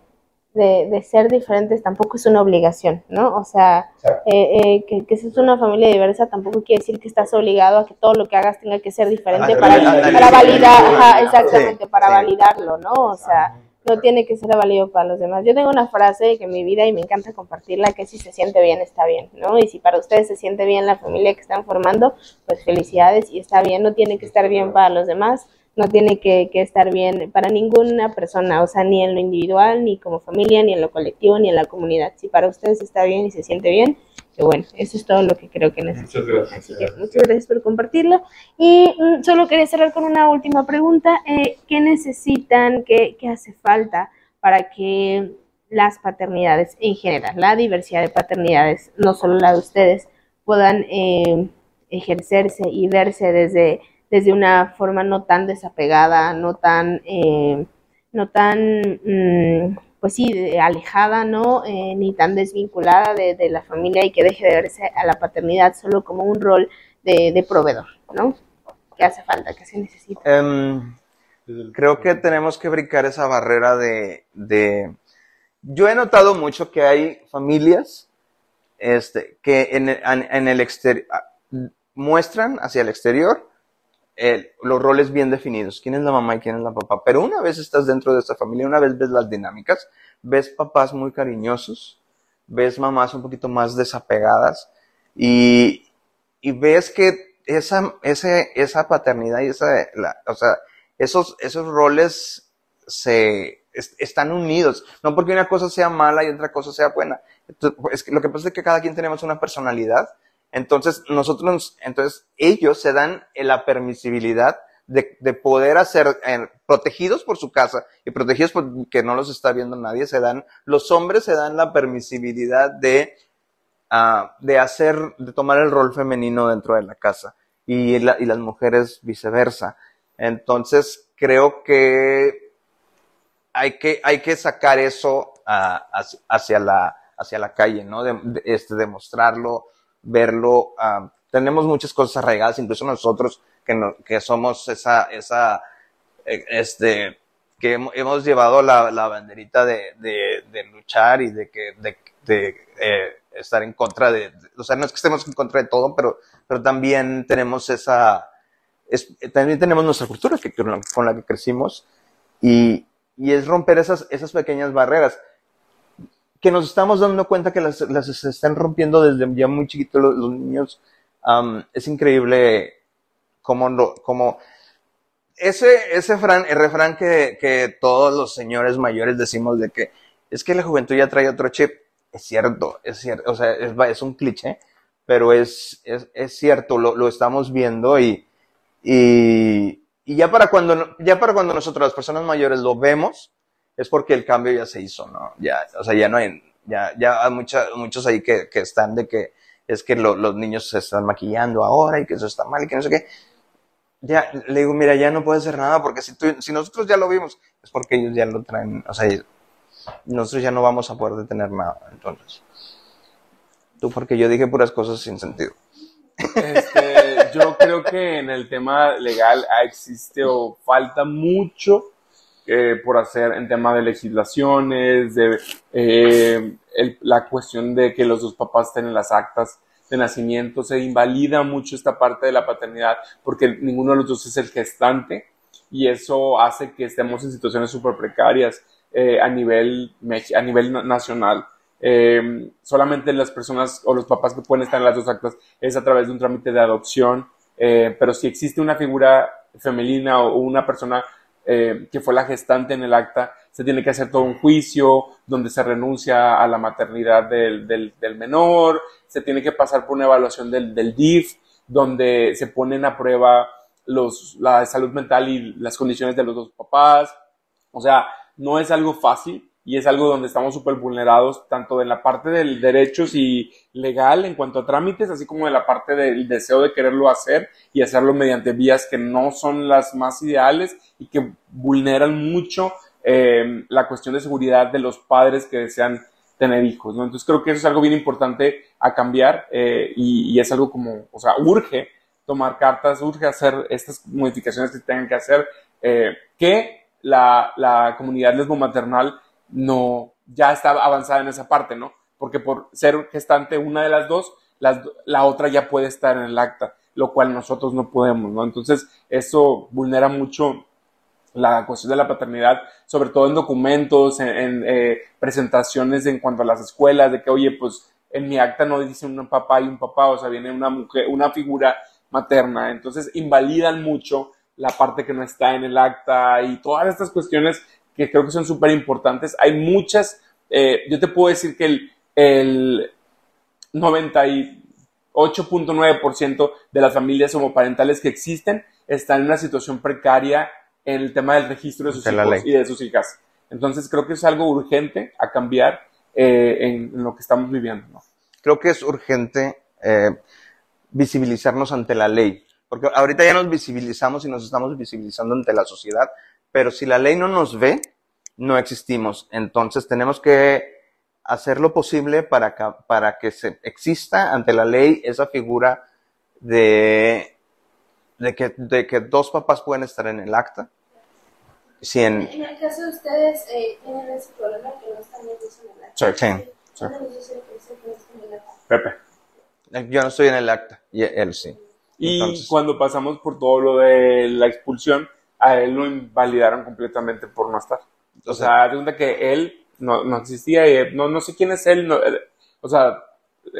De, de ser diferentes tampoco es una obligación, ¿no? O sea, eh, eh, que, que seas una familia diversa tampoco quiere decir que estás obligado a que todo lo que hagas tenga que ser diferente para, para validar, ajá, exactamente, para validarlo, ¿no? O sea, no tiene que ser válido para los demás. Yo tengo una frase que en mi vida, y me encanta compartirla, que si se siente bien, está bien, ¿no? Y si para ustedes se siente bien la familia que están formando, pues felicidades y está bien, no tiene que estar bien para los demás. No tiene que, que estar bien para ninguna persona, o sea, ni en lo individual, ni como familia, ni en lo colectivo, ni en la comunidad. Si para ustedes está bien y se siente bien, que bueno, eso es todo lo que creo que necesito. Muchas gracias. Así que muchas gracias por compartirlo. Y mm, solo quería cerrar con una última pregunta. Eh, ¿Qué necesitan, qué, qué hace falta para que las paternidades en general, la diversidad de paternidades, no solo la de ustedes, puedan eh, ejercerse y verse desde, desde una forma no tan desapegada, no tan, eh, no tan mmm, pues sí, alejada, ¿no? Eh, ni tan desvinculada de, de la familia, y que deje de verse a la paternidad solo como un rol de, de proveedor, ¿no? ¿Qué hace falta? ¿Qué se necesita? Um, creo que tenemos que brincar esa barrera de, de... Yo he notado mucho que hay familias este, que en, en, en el exterior muestran hacia el exterior el, los roles bien definidos, quién es la mamá y quién es la papá, pero una vez estás dentro de esta familia, una vez ves las dinámicas, ves papás muy cariñosos, ves mamás un poquito más desapegadas y, y ves que esa, ese, esa paternidad y esa, la, o sea, esos, esos roles se... están unidos, no porque una cosa sea mala y otra cosa sea buena. Entonces, es que lo que pasa es que cada quien tenemos una personalidad, entonces nosotros, entonces ellos se dan la permisibilidad de, de poder hacer, eh, protegidos por su casa y protegidos porque no los está viendo nadie, se dan, los hombres se dan la permisibilidad de, uh, de hacer, de tomar el rol femenino dentro de la casa y, la, y las mujeres viceversa. Entonces creo que Hay que, hay que sacar eso uh, hacia, la, hacia la calle, ¿no? De, de, este, demostrarlo, verlo. Uh, tenemos muchas cosas arraigadas, incluso nosotros que, no, que somos esa, esa, este, que hemos llevado la, la banderita de, de, de luchar y de, que, de, de eh, estar en contra de, de, o sea, no es que estemos en contra de todo, pero, pero también tenemos esa, es, también tenemos nuestra cultura que, con la que crecimos y, Y es romper esas, esas pequeñas barreras que nos estamos dando cuenta que las, las se están rompiendo desde ya muy chiquitos los, los niños. Um, es increíble cómo, lo, cómo ese, ese fran, el refrán que, que todos los señores mayores decimos de que es que la juventud ya trae otro chip. Es cierto, es cierto, o sea, es, es un cliché, pero es, es, es cierto, lo, lo estamos viendo y... y Y ya para cuando, ya para cuando nosotros, las personas mayores, lo vemos, es porque el cambio ya se hizo, ¿no? Ya, o sea, ya no hay, ya, ya hay mucha, muchos ahí que, que están de que es que lo, los niños se están maquillando ahora y que eso está mal y que no sé qué. Ya, le digo, mira, ya no puede ser nada porque si tú, si nosotros ya lo vimos, es porque ellos ya lo traen, o sea, nosotros ya no vamos a poder detener nada, entonces. Tú, porque yo dije puras cosas sin sentido. Este, yo creo que en el tema legal existe o falta mucho eh, por hacer en tema de legislaciones, de eh, el, la cuestión de que los dos papás tienen las actas de nacimiento. Se invalida mucho esta parte de la paternidad porque ninguno de los dos es el gestante y eso hace que estemos en situaciones súper precarias eh, a nivel, a nivel nacional. Eh, solamente las personas o los papás que pueden estar en las dos actas es a través de un trámite de adopción, eh, pero si existe una figura femenina o una persona eh, que fue la gestante en el acta, se tiene que hacer todo un juicio donde se renuncia a la maternidad del, del, del menor, se tiene que pasar por una evaluación del, del D I F, donde se ponen a prueba los, la salud mental y las condiciones de los dos papás. O sea, no es algo fácil. Y es algo donde estamos súper vulnerados, tanto de la parte del derechos y legal en cuanto a trámites, así como de la parte del deseo de quererlo hacer y hacerlo mediante vías que no son las más ideales y que vulneran mucho eh, la cuestión de seguridad de los padres que desean tener hijos, ¿no? Entonces creo que eso es algo bien importante a cambiar eh, y, y es algo como, o sea, urge tomar cartas, urge hacer estas modificaciones que tengan que hacer, eh, que la, la comunidad lesbomaternal no, ya está avanzada en esa parte, ¿no? Porque por ser gestante una de las dos, las, la otra ya puede estar en el acta, lo cual nosotros no podemos, ¿no? Entonces, eso vulnera mucho la cuestión de la paternidad, sobre todo en documentos, en, en eh, presentaciones en cuanto a las escuelas, de que, oye, pues, en mi acta no dice un papá y un papá, o sea, viene una mujer, una figura materna. Entonces, invalidan mucho la parte que no está en el acta y todas estas cuestiones que creo que son súper importantes. Hay muchas, eh, yo te puedo decir que el, el, noventa y ocho punto nueve por ciento de las familias homoparentales que existen están en una situación precaria en el tema del registro de sus hijos y de sus hijas. Entonces creo que es algo urgente a cambiar eh, en, en lo que estamos viviendo, ¿no? Creo que es urgente eh, visibilizarnos ante la ley, porque ahorita ya nos visibilizamos y nos estamos visibilizando ante la sociedad, pero si la ley no nos ve, no existimos. Entonces tenemos que hacer lo posible para que, para que se exista ante la ley esa figura de, de, que, de que dos papás pueden estar en el acta. Si en, en el caso de ustedes eh, tienen ese problema que no están en el acta. Sí, sí. Pepe. Yo no estoy en el acta y él sí. Y entonces, cuando pasamos por todo lo de la expulsión, a él lo invalidaron completamente por no estar. O sea, resulta que él no, no existía, y no, no sé quién es él, no, él, o sea,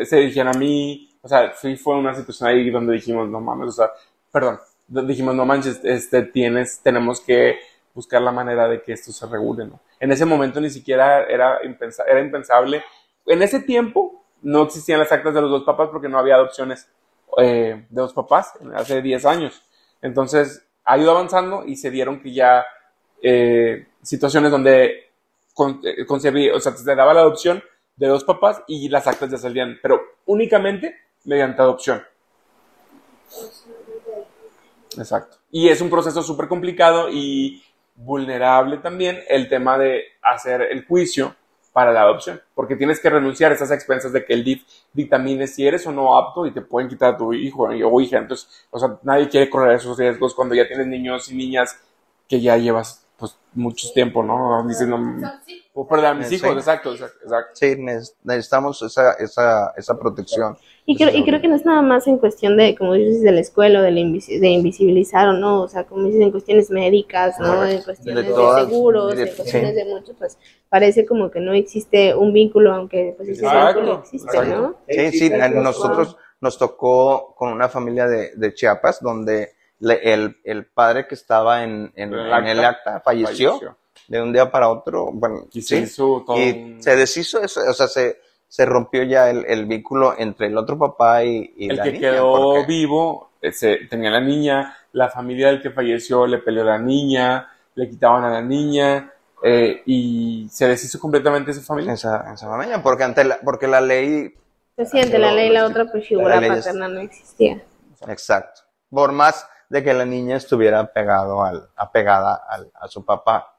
se dijeron a mí, o sea, sí fue una situación ahí donde dijimos, no mames, o sea, perdón, dijimos, no manches, este, tienes, tenemos que buscar la manera de que esto se regule, ¿no? En ese momento ni siquiera era, impensa, era impensable. En ese tiempo no existían las actas de los dos papás porque no había adopciones eh, de dos papás hace diez años. Entonces, ha ido avanzando y se dieron que ya... Eh, situaciones donde con, eh, concebí, o sea, se daba la adopción de dos papás y las actas ya salían, pero únicamente mediante adopción. Exacto. Y es un proceso súper complicado y vulnerable también el tema de hacer el juicio para la adopción, porque tienes que renunciar a esas expensas de que el D I F dictamine si eres o no apto y te pueden quitar a tu hijo o hija. Entonces, o sea, nadie quiere correr esos riesgos cuando ya tienes niños y niñas que ya llevas pues mucho tiempo, ¿no? Diciendo, puedo perder a mis hijos, sí. Exacto, exacto, exacto. Sí, necesitamos esa, esa, esa protección. Y creo, y creo que no es nada más en cuestión de, como dices, de la escuela, de, la invis- de invisibilizar o no, o sea, como dices, en cuestiones médicas, ¿no? En cuestiones de, todas, de seguros, de, en cuestiones sí. de muchos, pues parece como que no existe un vínculo, aunque pues ese exacto, vínculo existe, exacto. ¿no? Sí, sí, sí a nosotros wow. nos tocó con una familia de, de Chiapas, donde... Le, el, el padre que estaba en, en, el, en acta, el acta falleció, falleció de un día para otro, bueno, y, sí, se, todo y un... se deshizo eso, o sea, se, se rompió ya el, el vínculo entre el otro papá y, y el la que niña, quedó porque... vivo, se, tenía la niña, la familia del que falleció le peleó a la niña, le quitaban a la niña eh, y se deshizo completamente esa familia. Esa, esa familia, porque, ante la, porque la ley... Se siente la ley, la otra pues figura paterna no existía. Exacto, por más... de que la niña estuviera pegado al, apegada al, a su papá.